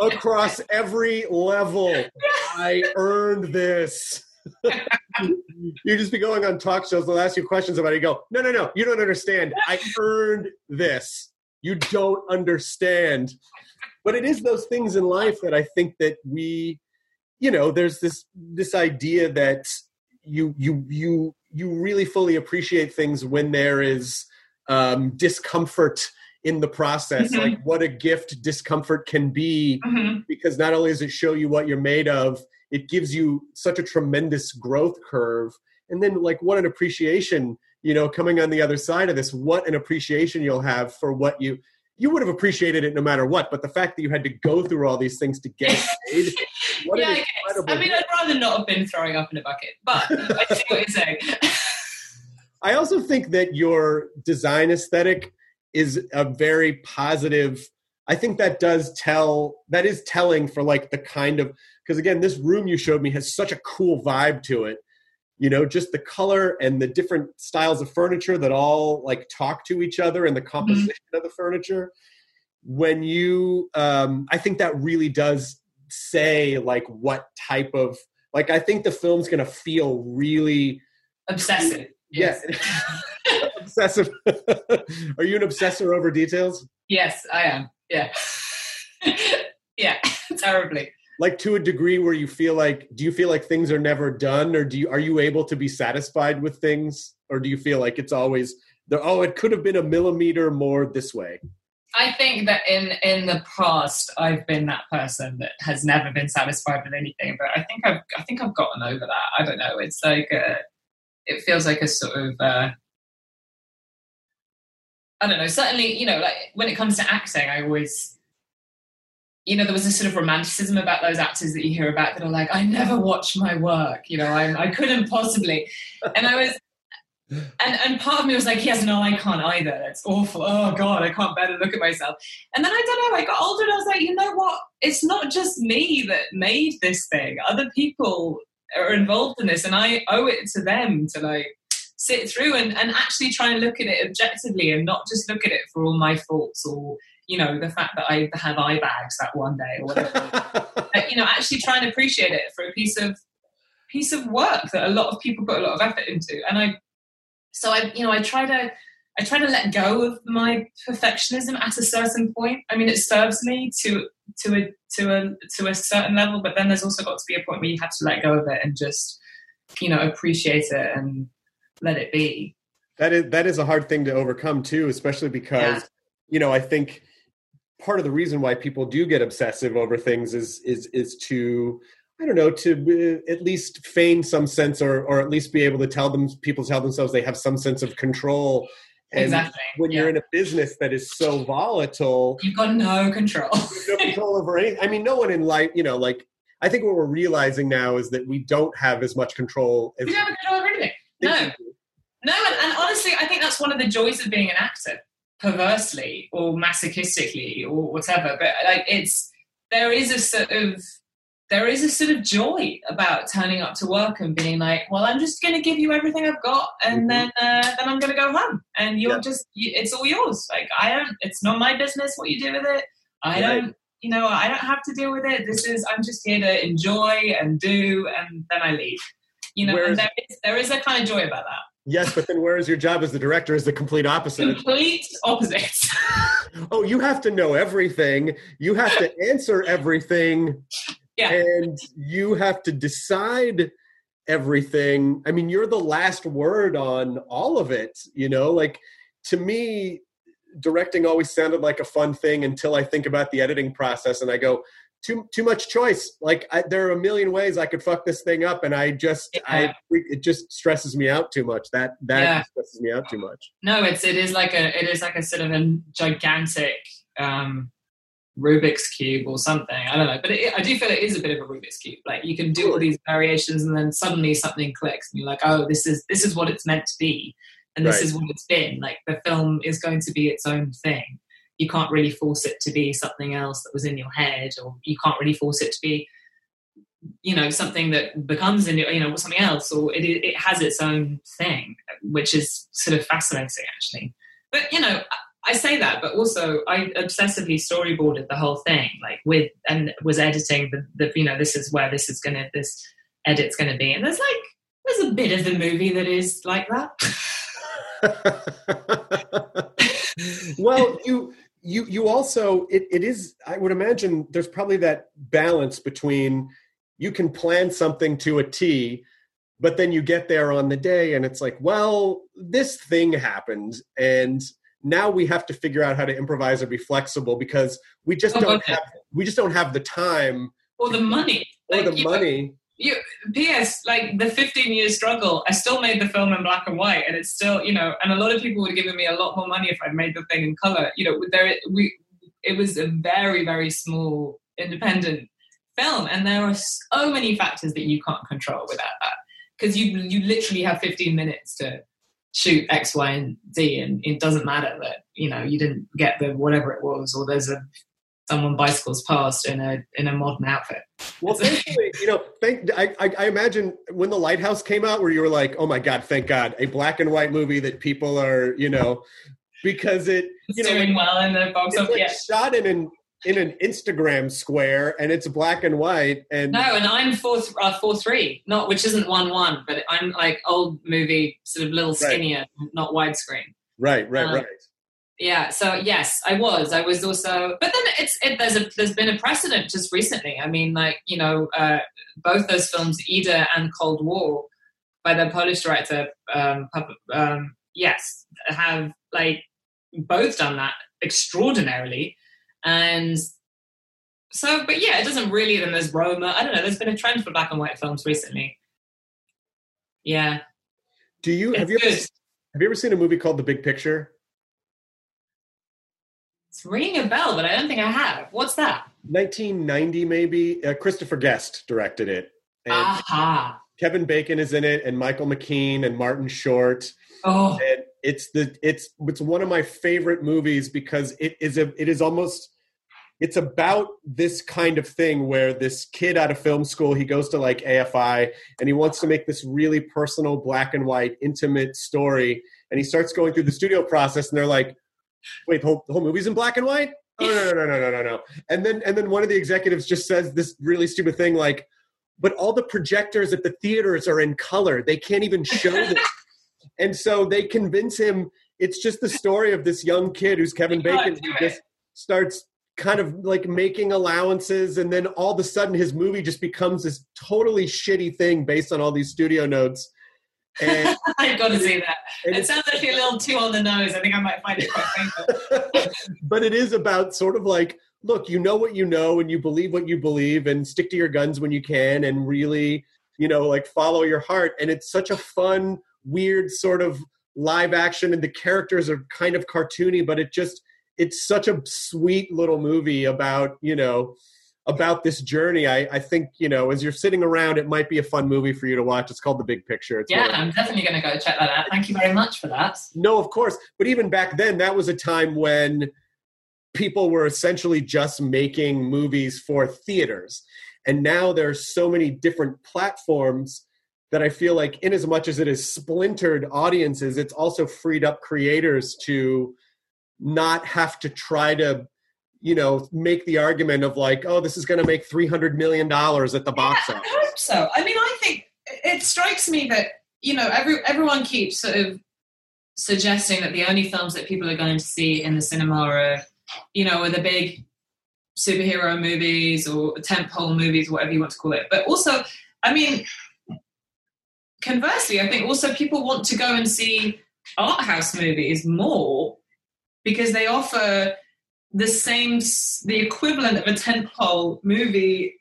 Across every level. Yeah. I earned this. You just be going on talk shows. They'll ask you questions about it. You go, no. You don't understand. I earned this. You don't understand. But it is those things in life that I think that we, you know, there's this idea that you really fully appreciate things when there is discomfort in the process. Mm-hmm. Like what a gift discomfort can be, mm-hmm. because not only does it show you what you're made of, it gives you such a tremendous growth curve. And then like what an appreciation, you know, coming on the other side of this, what an appreciation you'll have for what you would have appreciated it no matter what, but the fact that you had to go through all these things to get paid. What yeah, an incredible. I mean, I'd rather not have been throwing up in a bucket, but I see what you're saying. I also think that your design aesthetic is a very positive. I think that is telling for like the kind of, because again, this room you showed me has such a cool vibe to it. You know, just the color and the different styles of furniture that all like talk to each other and the composition mm-hmm. of the furniture. When you, I think that really does say like what type of, like, I think the film's going to feel really obsessive. Yeah. Yes. Obsessive. Are you an obsessor over details? Yes, I am. Yeah. Yeah. Terribly. Like to a degree where you feel like, do you feel like things are never done, or are you able to be satisfied with things, or do you feel like it's always it could have been a millimeter more this way? I think that in the past I've been that person that has never been satisfied with anything, but I think I've gotten over that. I don't know. It's like it feels like a sort of I don't know. Certainly, you know, like when it comes to acting, I always. You know, there was a sort of romanticism about those actors that you hear about that are like, I never watch my work, you know, I couldn't possibly. And I was, and part of me was like, yes, no, I can't either. That's awful. Oh God, I can't bear to look at myself. And then I don't know, I got older and I was like, you know what? It's not just me that made this thing. Other people are involved in this, and I owe it to them to like sit through and actually try and look at it objectively and not just look at it for all my faults or, you know, the fact that I have eye bags that one day or whatever. But, you know, actually try and appreciate it for a piece of work that a lot of people put a lot of effort into. And I try to let go of my perfectionism at a certain point. I mean, it serves me to a certain level, but then there's also got to be a point where you have to let go of it and just, you know, appreciate it and let it be. That is a hard thing to overcome too, especially because, yeah. you know, I think part of the reason why people do get obsessive over things is to, I don't know, to at least feign some sense or at least be able to tell themselves they have some sense of control. And exactly. When you're in a business that is so volatile, you've got no control. No control over anything. I mean, no one in life, you know, like, I think what we're realizing now is that we don't have as much control. As we don't have control over anything. No. And honestly, I think that's one of the joys of being an actor, perversely or masochistically or whatever. But like, there is a sort of joy about turning up to work and being like, well, I'm just going to give you everything I've got, and mm-hmm. then I'm going to go home, and you're it's all yours. Like, it's not my business what you do with it. I don't have to deal with it. I'm just here to enjoy and do, and then I leave. You know, and there is a kind of joy about that. Yes, but then where is your job as the director is the complete opposite. Complete opposite. Oh, you have to know everything. You have to answer everything. Yeah. And you have to decide everything. I mean, you're the last word on all of it, you know? Like, to me, directing always sounded like a fun thing until I think about the editing process and I go, too much choice. Like, there are a million ways I could fuck this thing up, and it just stresses me out too much. That stresses me out too much. No, it is like a sort of a gigantic Rubik's Cube or something. I don't know, but I do feel it is a bit of a Rubik's Cube. Like, you can do all these variations, and then suddenly something clicks, and you're like, oh, this is what it's meant to be, and this is what it's been. Like, the film is going to be its own thing. You can't really force it to be something else that was in your head, or you can't really force it to be, you know, something that becomes in your, you know, something else, or it has its own thing, which is sort of fascinating, actually. But, you know, I say that, but also I obsessively storyboarded the whole thing, like, with, and was editing the you know, this is where this edit's gonna be, and there's a bit of the movie that is like that. Well, you also, it is, I would imagine there's probably that balance between you can plan something to a T, but then you get there on the day and it's like, well, this thing happened, and now we have to figure out how to improvise or be flexible, because we just don't have the time or the money. P.S. like, the 15-year struggle, I still made the film in black and white, and it's still, you know, and a lot of people would have given me a lot more money if I'd made the thing in color. You know, it was a very, very small independent film, and there are so many factors that you can't control without that, because you literally have 15 minutes to shoot X, Y, and Z, and it doesn't matter that, you know, you didn't get the whatever it was, or there's someone bicycles past in a modern outfit. Well, thankfully, you know, I imagine when The Lighthouse came out, where you were like, oh my God, thank God, a black and white movie that people are, you know, because it's doing well in the box office. It's shot in an Instagram square, and it's black and white. And no, and I'm 4:3, not, which isn't 1:1, but I'm like old movie, sort of little skinnier, not widescreen. Right. Yeah. So yes, I was also, but then there's been a precedent just recently. I mean, like, you know, both those films, Ida and Cold War, by the Polish director, have like both done that extraordinarily. And so, but yeah, it doesn't really, then there's Roma. I don't know. There's been a trend for black and white films recently. Yeah. Have you ever seen a movie called The Big Picture? It's ringing a bell, but I don't think I have. What's that? 1990, maybe. Christopher Guest directed it. Aha. Kevin Bacon is in it, and Michael McKean, and Martin Short. Oh. And it's one of my favorite movies, because it's about this kind of thing where this kid out of film school, he goes to like AFI, and he wants to make this really personal, black and white, intimate story, and he starts going through the studio process, and they're like, wait, the whole movie's in black and white? Oh, no. And then one of the executives just says this really stupid thing like, but all the projectors at the theaters are in color. They can't even show this. And so they convince him it's just the story of this young kid who's Kevin Bacon, who just starts kind of like making allowances, and then all of a sudden his movie just becomes this totally shitty thing based on all these studio notes. I've got to see that. It sounds actually a little too on the nose. I think I might find it quite painful. But it is about sort of like, look, you know what you know, and you believe what you believe, and stick to your guns when you can, and really, you know, like, follow your heart. And it's such a fun, weird sort of live action, and the characters are kind of cartoony, but it just, it's such a sweet little movie about, you know, about this journey. I think, you know, as you're sitting around, it might be a fun movie for you to watch. It's called The Big Picture. I'm definitely going to go check that out. Thank you very much for that. No, of course. But even back then, that was a time when people were essentially just making movies for theaters. And now there's so many different platforms that I feel like, in as much as it has splintered audiences, it's also freed up creators to not have to try to, you know, make the argument of like, oh, this is going to make $300 million at the box office. I hope so. I mean, I think it strikes me that, you know, everyone keeps sort of suggesting that the only films that people are going to see in the cinema are, you know, are the big superhero movies or tentpole movies, whatever you want to call it. But also, I mean, conversely, I think also people want to go and see art house movies more because they offer the equivalent of a tentpole movie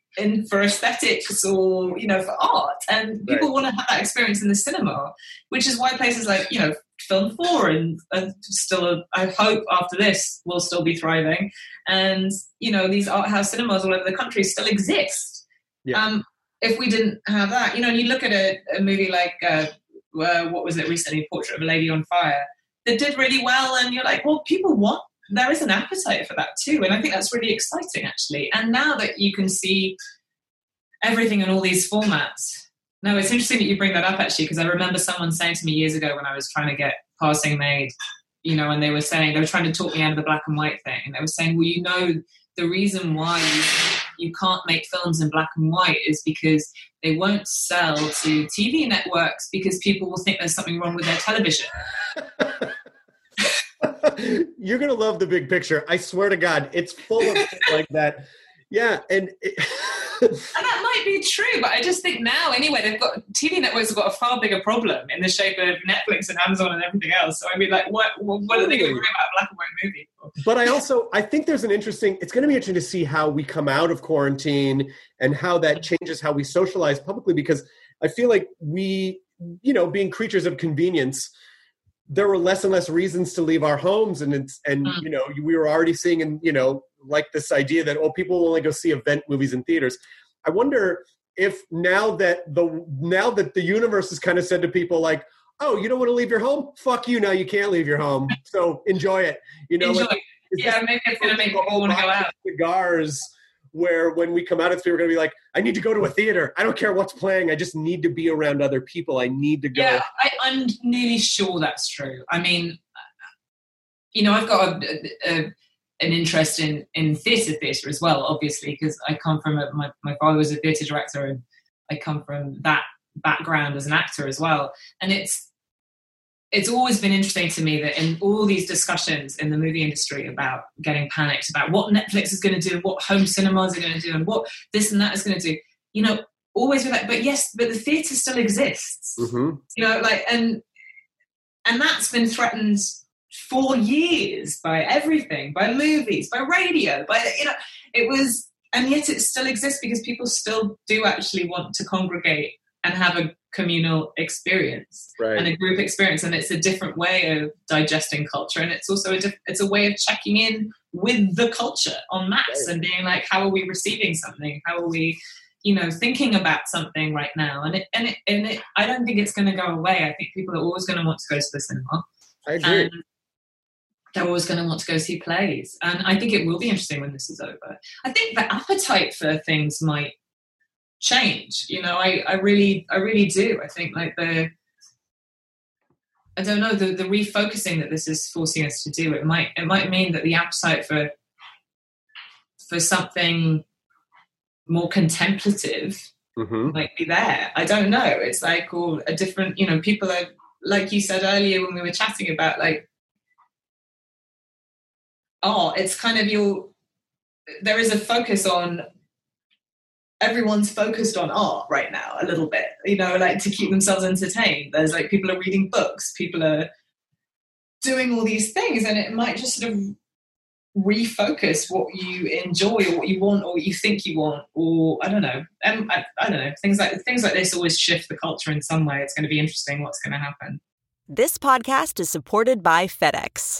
for aesthetics or, you know, for art. And people want to have that experience in the cinema, which is why places like, you know, Film 4 and still, I hope after this, will still be thriving. And, you know, these art house cinemas all over the country still exist. Yeah. If we didn't have that, you know, and you look at a movie like, what was it recently, Portrait of a Lady on Fire, that did really well. And you're like, well, there is an appetite for that too. And I think that's really exciting, actually. And now that you can see everything in all these formats. No, it's interesting that you bring that up, actually, because I remember someone saying to me years ago when I was trying to get Passing made, you know, and they were trying to talk me out of the black and white thing. And they were saying, well, you know, the reason why you can't make films in black and white is because they won't sell to TV networks because people will think there's something wrong with their television. You're going to love The Big Picture. I swear to God, it's full of shit like that. Yeah, and that might be true, but I just think now, anyway, TV networks have got a far bigger problem in the shape of Netflix and Amazon and everything else. So I mean, like, what are they going to do about a black and white movie? But I think there's it's going to be interesting to see how we come out of quarantine and how that changes how we socialize publicly, because I feel like we, you know, being creatures of convenience, there were less and less reasons to leave our homes. You know, we were already seeing, and, you know, like this idea that, oh, people will only go see event movies in theaters. I wonder if now that the universe is kind of said to people like, oh, you don't want to leave your home? Fuck you, now you can't leave your home. So enjoy it. You know, maybe it's going to make people want to go out. Cigars, where when we come out of the we're going to be like, I need to go to a theater. I don't care what's playing. I just need to be around other people. I need to go. Yeah, I'm nearly sure that's true. I mean, you know, I've got an interest in theatre as well, obviously, because I come from my father was a theatre director, and I come from that background as an actor as well. And it's always been interesting to me that in all these discussions in the movie industry about getting panicked about what Netflix is going to do, what home cinemas are going to do, and what this and that is going to do, you know, always be like, but yes, but the theatre still exists, you know, like, and that's been threatened for years by everything, by movies, by radio, by, you know, and yet it still exists because people still do actually want to congregate and have a communal experience and a group experience. And it's a different way of digesting culture. And it's also it's a way of checking in with the culture en masse and being like, how are we receiving something? How are we, you know, thinking about something right now? And I don't think it's going to go away. I think people are always going to want to go to the cinema. I agree. They're always going to want to go see plays. And I think it will be interesting when this is over. I think the appetite for things might change. You know, I really do. I think like the refocusing that this is forcing us to do, it might mean that the appetite for something more contemplative might be there. I don't know. It's like all a different, you know, people are, like you said earlier when we were chatting about like, oh, it's kind of there is a focus on, everyone's focused on art right now a little bit, you know, like to keep themselves entertained. There's like people are reading books, people are doing all these things, and it might just sort of refocus what you enjoy or what you want or what you think you want, or I don't know. I don't know. Things like this always shift the culture in some way. It's going to be interesting what's going to happen. This podcast is supported by FedEx.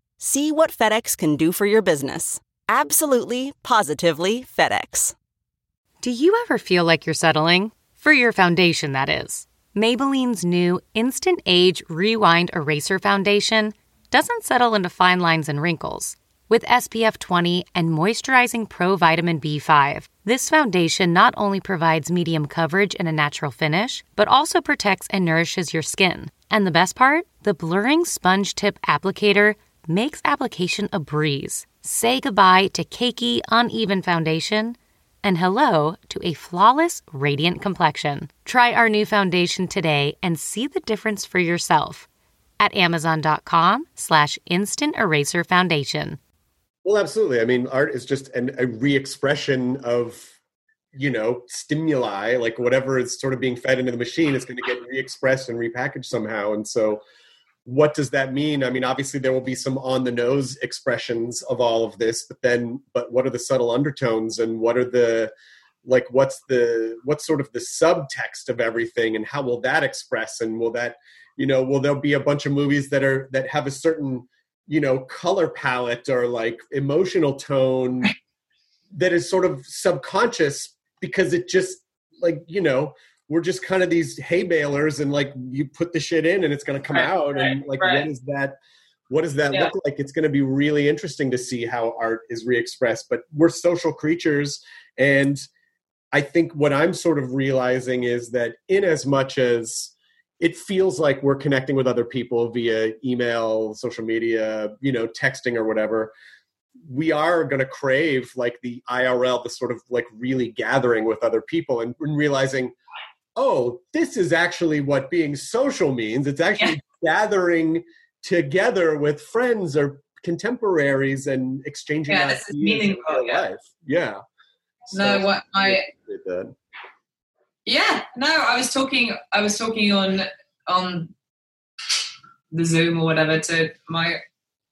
See what FedEx can do for your business. Absolutely, positively FedEx. Do you ever feel like you're settling? For your foundation, that is. Maybelline's new Instant Age Rewind Eraser Foundation doesn't settle into fine lines and wrinkles. With SPF 20 and moisturizing pro-vitamin B5, this foundation not only provides medium coverage and a natural finish, but also protects and nourishes your skin. And the best part? The blurring sponge tip applicator makes application a breeze. Say goodbye to cakey, uneven foundation and hello to a flawless, radiant complexion. Try our new foundation today and see the difference for yourself at Amazon.com/Instant Eraser Foundation. Well, absolutely. I mean, art is just a re-expression of, stimuli, like whatever is sort of being fed into the machine is going to get re-expressed and repackaged somehow. And so what does that mean? I mean, obviously there will be some on the nose expressions of all of this, but what are the subtle undertones and what are the, like, what's sort of the subtext of everything and how will that express? And will that, will there be a bunch of movies that have a certain, color palette or like emotional tone that is sort of subconscious because it just like, we're just kind of these hay balers and like you put the shit in and it's going to come out. Right, and like, right. What does that look like? It's going to be really interesting to see how art is re-expressed, but we're social creatures. And I think what I'm sort of realizing is that in as much as it feels like we're connecting with other people via email, social media, texting or whatever, we are going to crave like the IRL, the sort of like really gathering with other people and realizing, oh, this is actually what being social means. It's actually gathering together with friends or contemporaries and exchanging ideas in real life. Yeah. No, so what I... Yeah. No, I was talking on the Zoom or whatever to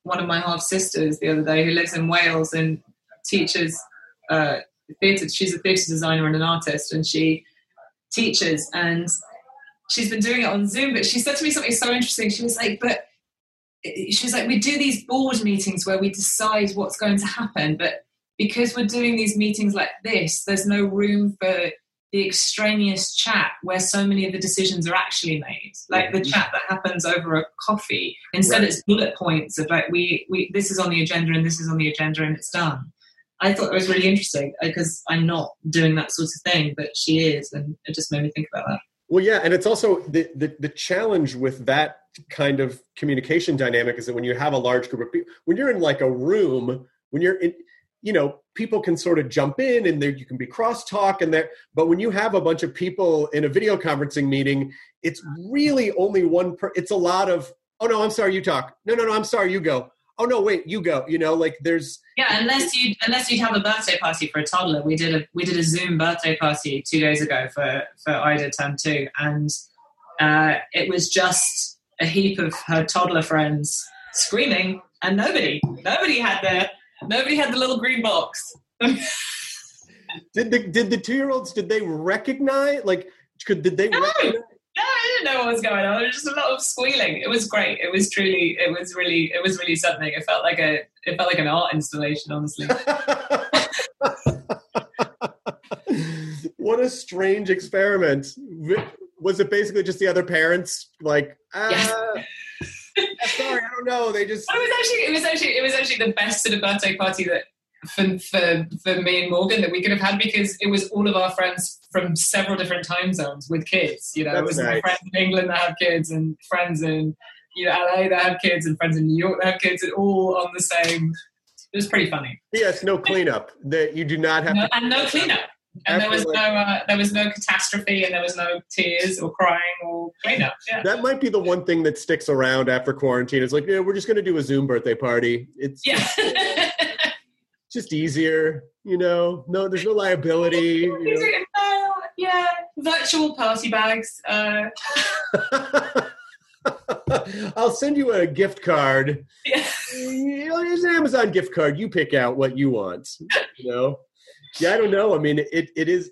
one of my half sisters the other day who lives in Wales and teaches theatre. She's a theatre designer and an artist, and she teaches and she's been doing it on Zoom, but she said to me something so interesting. She was like, we do these board meetings where we decide what's going to happen, but because we're doing these meetings like this, there's no room for the extraneous chat where so many of the decisions are actually made, like the chat that happens over a coffee. Instead, it's bullet points of like, we this is on the agenda and this is on the agenda and it's done. I thought it was really interesting because I'm not doing that sort of thing, but she is, and it just made me think about that. Well, yeah, and it's also the challenge with that kind of communication dynamic is that when you have a large group of people, when you're in like a room, when you're in, people can sort of jump in and there you can be crosstalk and there, but when you have a bunch of people in a video conferencing meeting, it's really only one it's a lot of, oh no, I'm sorry, you talk. No, I'm sorry, you go. Oh no, wait, you go. There's unless you'd have a birthday party for a toddler. We did a Zoom birthday party 2 days ago for Ida term 2, and it was just a heap of her toddler friends screaming and nobody had the little green box. Did the 2-year-olds, did they recognize? No, I didn't know what was going on. There was just a lot of squealing. It was great. It was really something. It felt like an art installation, honestly. What a strange experiment. Was it basically just the other parents like, sorry, I don't know. They just. It was actually the best sort of birthday party that for me and Morgan that we could have had, because it was all of our friends from several different time zones with kids. It was nice. My friends in England that have kids, and friends in LA that have kids, and friends in New York that have kids, and all on the same. It was pretty funny. Yes, no cleanup. That you do not have. No cleanup. And there was no catastrophe, and there was no tears or crying or cleanup. Yeah. That might be the one thing that sticks around after quarantine. It's like, yeah, we're just going to do a Zoom birthday party. It's just easier, you know. No, there's no liability. You know? Yeah, virtual party bags. I'll send you a gift card. Yeah. It's an Amazon gift card. You pick out what you want. You know. Yeah, I don't know. I mean, it is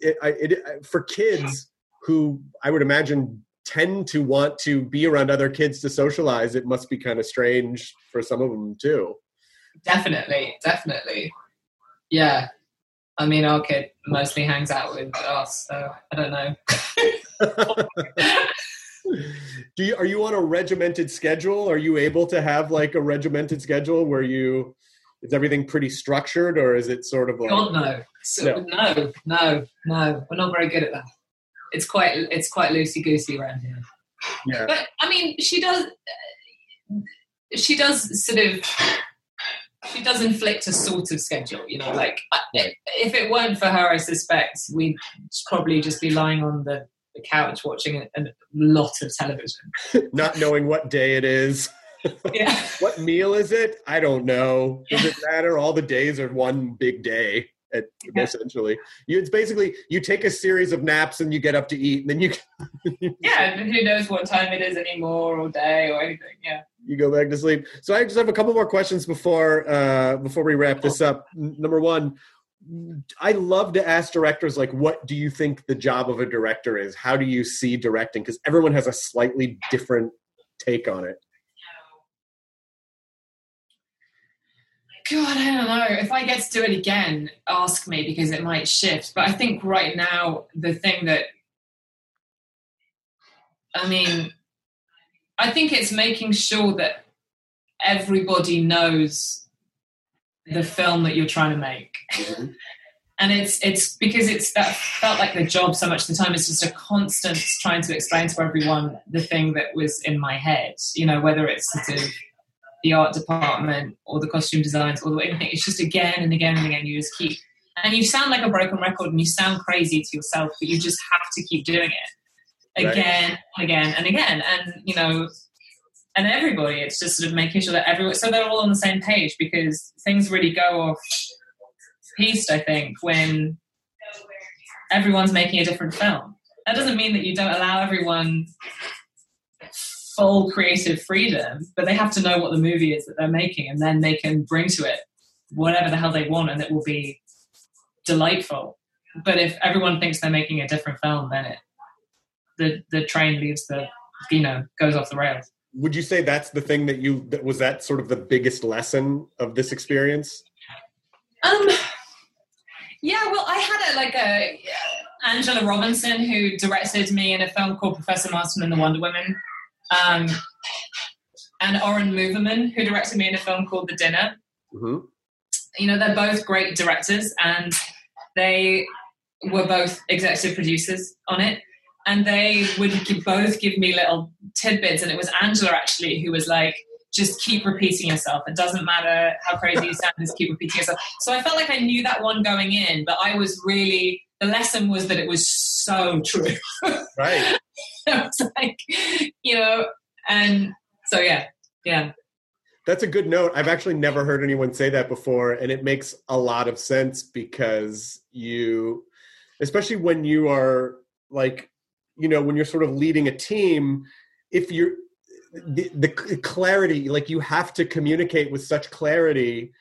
for kids who I would imagine tend to want to be around other kids to socialize. It must be kind of strange for some of them too. Definitely. Yeah. I mean, our kid mostly hangs out with us, so I don't know. Are you on a regimented schedule? Are you able to have like a regimented schedule where you? Is everything pretty structured, or is it sort of like... God, no. No. We're not very good at that. It's quite loosey-goosey around here. Yeah. But, I mean, she does inflict a sort of schedule, you know, like, if it weren't for her, I suspect we'd probably just be lying on the couch watching a lot of television. Not knowing what day it is. Yeah. What meal is it? I don't know. Does it matter? All the days are one big day, essentially. It's basically you take a series of naps and you get up to eat, and then you. Yeah, who knows what time it is anymore, or day, or anything. Yeah. You go back to sleep. So I just have a couple more questions before we wrap this up. Number one, I love to ask directors, like, what do you think the job of a director is? How do you see directing? Because everyone has a slightly different take on it. God, I don't know. If I get to do it again, ask me, because it might shift. But I think right now, the thing that... I mean, I think it's making sure that everybody knows the film that you're trying to make. Mm-hmm. And it's because it's that felt like the job so much of the time. It's just a constant trying to explain to everyone the thing that was in my head. You know, whether it's sort of... the art department or the costume designs or anything. It's just again and again and again. You just keep, and you sound like a broken record and you sound crazy to yourself, but you just have to keep doing it again, right. And again and again. And, you know, and everybody, it's just sort of making sure that everyone, so they're all on the same page, because things really go off piste, I think, when everyone's making a different film. That doesn't mean that you don't allow everyone full creative freedom, but they have to know what the movie is that they're making, and then they can bring to it whatever the hell they want, and it will be delightful. But if everyone thinks they're making a different film, then the train leaves the, you know, goes off the rails. Would you say that's the thing that was sort of the biggest lesson of this experience? Yeah, well, I had Angela Robinson, who directed me in a film called Professor Marston and the Wonder Woman, and Oren Moverman, who directed me in a film called The Dinner. Mm-hmm. You know, they're both great directors, and they were both executive producers on it, and they would both give me little tidbits, and it was Angela, actually, who was like, just keep repeating yourself. It doesn't matter how crazy you sound, just keep repeating yourself. So I felt like I knew that one going in, but I was really... The lesson was that it was so true. Right. I was like, you know, and so, yeah. That's a good note. I've actually never heard anyone say that before, and it makes a lot of sense, because you, especially when you are like, you know, when you're sort of leading a team, if you're, the clarity, like you have to communicate with such clarity,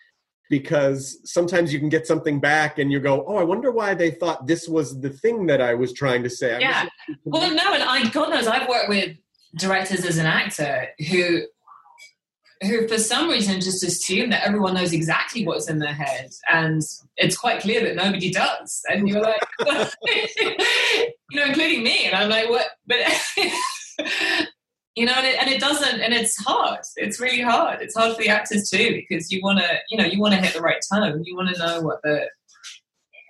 because sometimes you can get something back and you go, oh, I wonder why they thought this was the thing that I was trying to say. Yeah. Well, no, and God knows I've worked with directors as an actor who for some reason just assume that everyone knows exactly what's in their head. And it's quite clear that nobody does. And you're like, you know, including me. And I'm like, what? But, you know, and it doesn't, and it's hard. It's really hard. It's hard for the actors too, because you want to, you know, you want to hit the right tone. You want to know what the,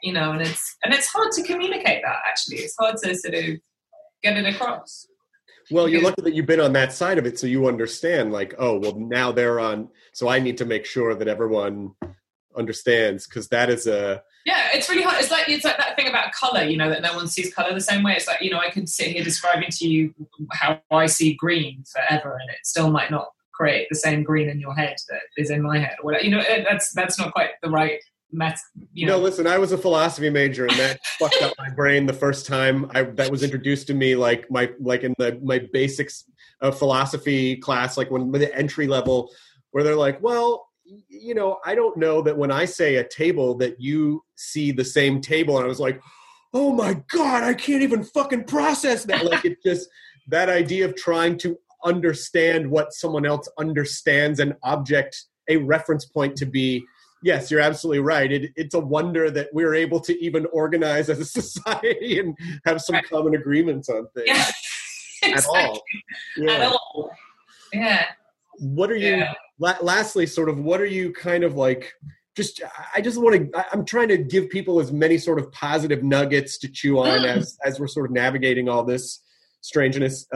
you know, and it's hard to communicate that, actually. It's hard to sort of get it across. Well, you're lucky that you've been on that side of it, so you understand, like, oh, well, now they're on, so I need to make sure that everyone understands, because that is Yeah, it's really hard. It's like that thing about colour, you know, that no one sees colour the same way. It's like, you know, I could sit here describing to you how I see green forever, and it still might not create the same green in your head that is in my head. Well, you know, that's not quite the right math. You know, listen, I was a philosophy major, and that fucked up my brain the first time that was introduced to me, like in my basics of philosophy class, like when the entry level, where they're like, well, you know, I don't know that when I say a table that you see the same table. And I was like, oh my God, I can't even fucking process that. Like, it just, that idea of trying to understand what someone else understands an object, a reference point to be. Yes, you're absolutely right. It's a wonder that we're able to even organize as a society and have some common agreements on things. Yeah. Exactly. At all. Yeah. What are you... Lastly, sort of, what are you kind of like, I'm trying to give people as many sort of positive nuggets to chew on as we're sort of navigating all this strangeness,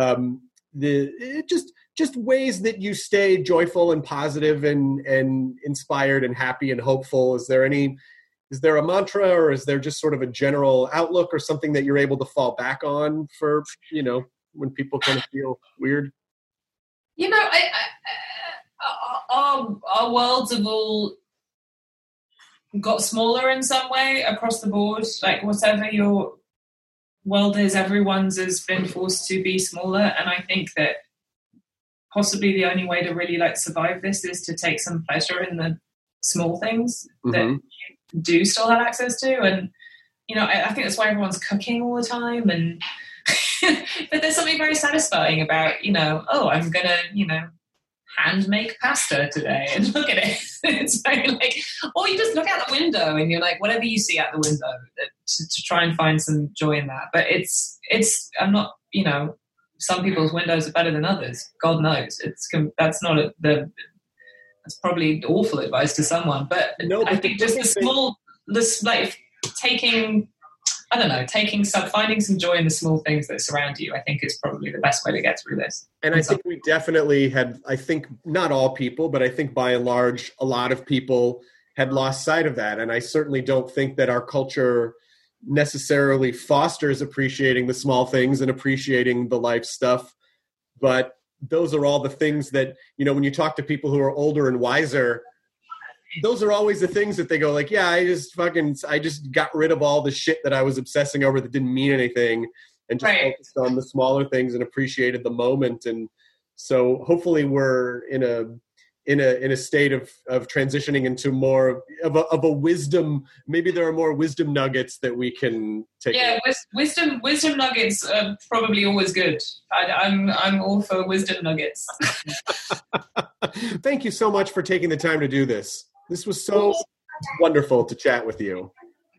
just ways that you stay joyful and positive and inspired and happy and hopeful. Is there a mantra, or is there just sort of a general outlook or something that you're able to fall back on for, you know, when people kind of feel weird? You know, Our worlds have all got smaller in some way across the board. Like, whatever your world is, everyone's has been forced to be smaller. And I think that possibly the only way to really like survive this is to take some pleasure in the small things that you do still have access to. And, you know, I think that's why everyone's cooking all the time. And but there's something very satisfying about, you know, oh, I'm going to, you know, and make pasta today, and look at it. It's very like, or you just look out the window and you're like, whatever you see out the window, to try and find some joy in that. But I'm not, you know, some people's windows are better than others. God knows. That's probably awful advice to someone. But no, I think just finding some joy in the small things that surround you, I think, is probably the best way to get through this. And I think we definitely had, I think not all people, but I think by and large, a lot of people had lost sight of that. And I certainly don't think that our culture necessarily fosters appreciating the small things and appreciating the life stuff. But those are all the things that, you know, when you talk to people who are older and wiser, those are always the things that they go like, yeah, I just got rid of all the shit that I was obsessing over that didn't mean anything, and just focused on the smaller things and appreciated the moment. And so hopefully we're in a state of transitioning into more of a wisdom. Maybe there are more wisdom nuggets that we can take. Yeah. Wisdom nuggets are probably always good. I'm all for wisdom nuggets. Thank you so much for taking the time to do this. This was so wonderful to chat with you.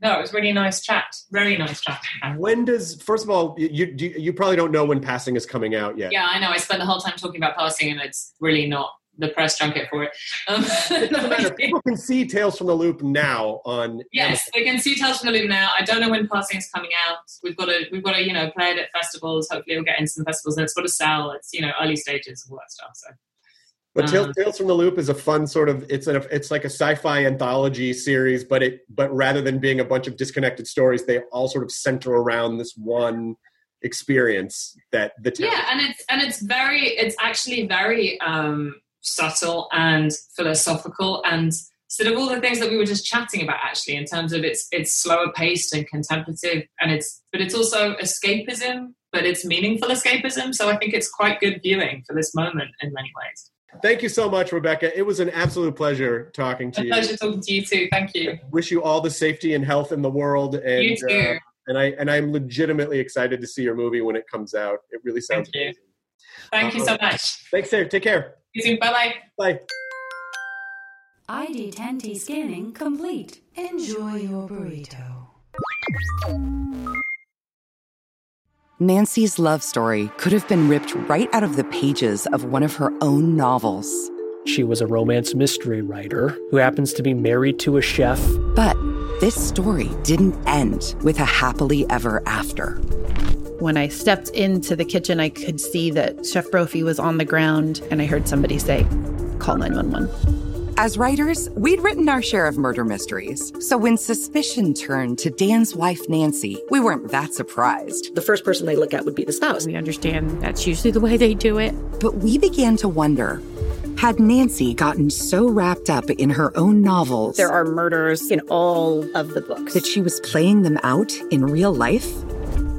No, it was really nice chat. Very nice chat. When does, first of all, you probably don't know when Passing is coming out yet. Yeah, I know. I spent the whole time talking about Passing, and it's really not the press junket for it. It doesn't matter. People can see Tales from the Loop now on. Yes, Amazon. They can see Tales from the Loop now. I don't know when Passing is coming out. We've got to, you know, play it at festivals. Hopefully we'll get into some festivals, and it's got to sell. It's, you know, early stages of all that stuff. So. But Tales from the Loop is a fun sort of, it's like a sci-fi anthology series, but rather than being a bunch of disconnected stories, they all sort of center around this one experience that the Tales. Yeah, and it's actually very subtle and philosophical, and sort of all the things that we were just chatting about, actually, in terms of it's slower paced and contemplative, and it's also escapism, but it's meaningful escapism. So I think it's quite good viewing for this moment in many ways. Thank you so much, Rebecca. It was an absolute pleasure talking to you. A pleasure talking to you too. Thank you. I wish you all the safety and health in the world. And, you too. And I'm legitimately excited to see your movie when it comes out. It really sounds amazing. Thank you so much. Thanks, Sarah. Take care. You too. Bye-bye. Bye. ID10T scanning complete. Enjoy your burrito. Nancy's love story could have been ripped right out of the pages of one of her own novels. She was a romance mystery writer who happens to be married to a chef. But this story didn't end with a happily ever after. When I stepped into the kitchen, I could see that Chef Brophy was on the ground, and I heard somebody say, "Call 911." As writers, we'd written our share of murder mysteries. So when suspicion turned to Dan's wife, Nancy, we weren't that surprised. The first person they look at would be the spouse. We understand that's usually the way they do it. But we began to wonder, had Nancy gotten so wrapped up in her own novels... There are murders in all of the books. ...that she was playing them out in real life?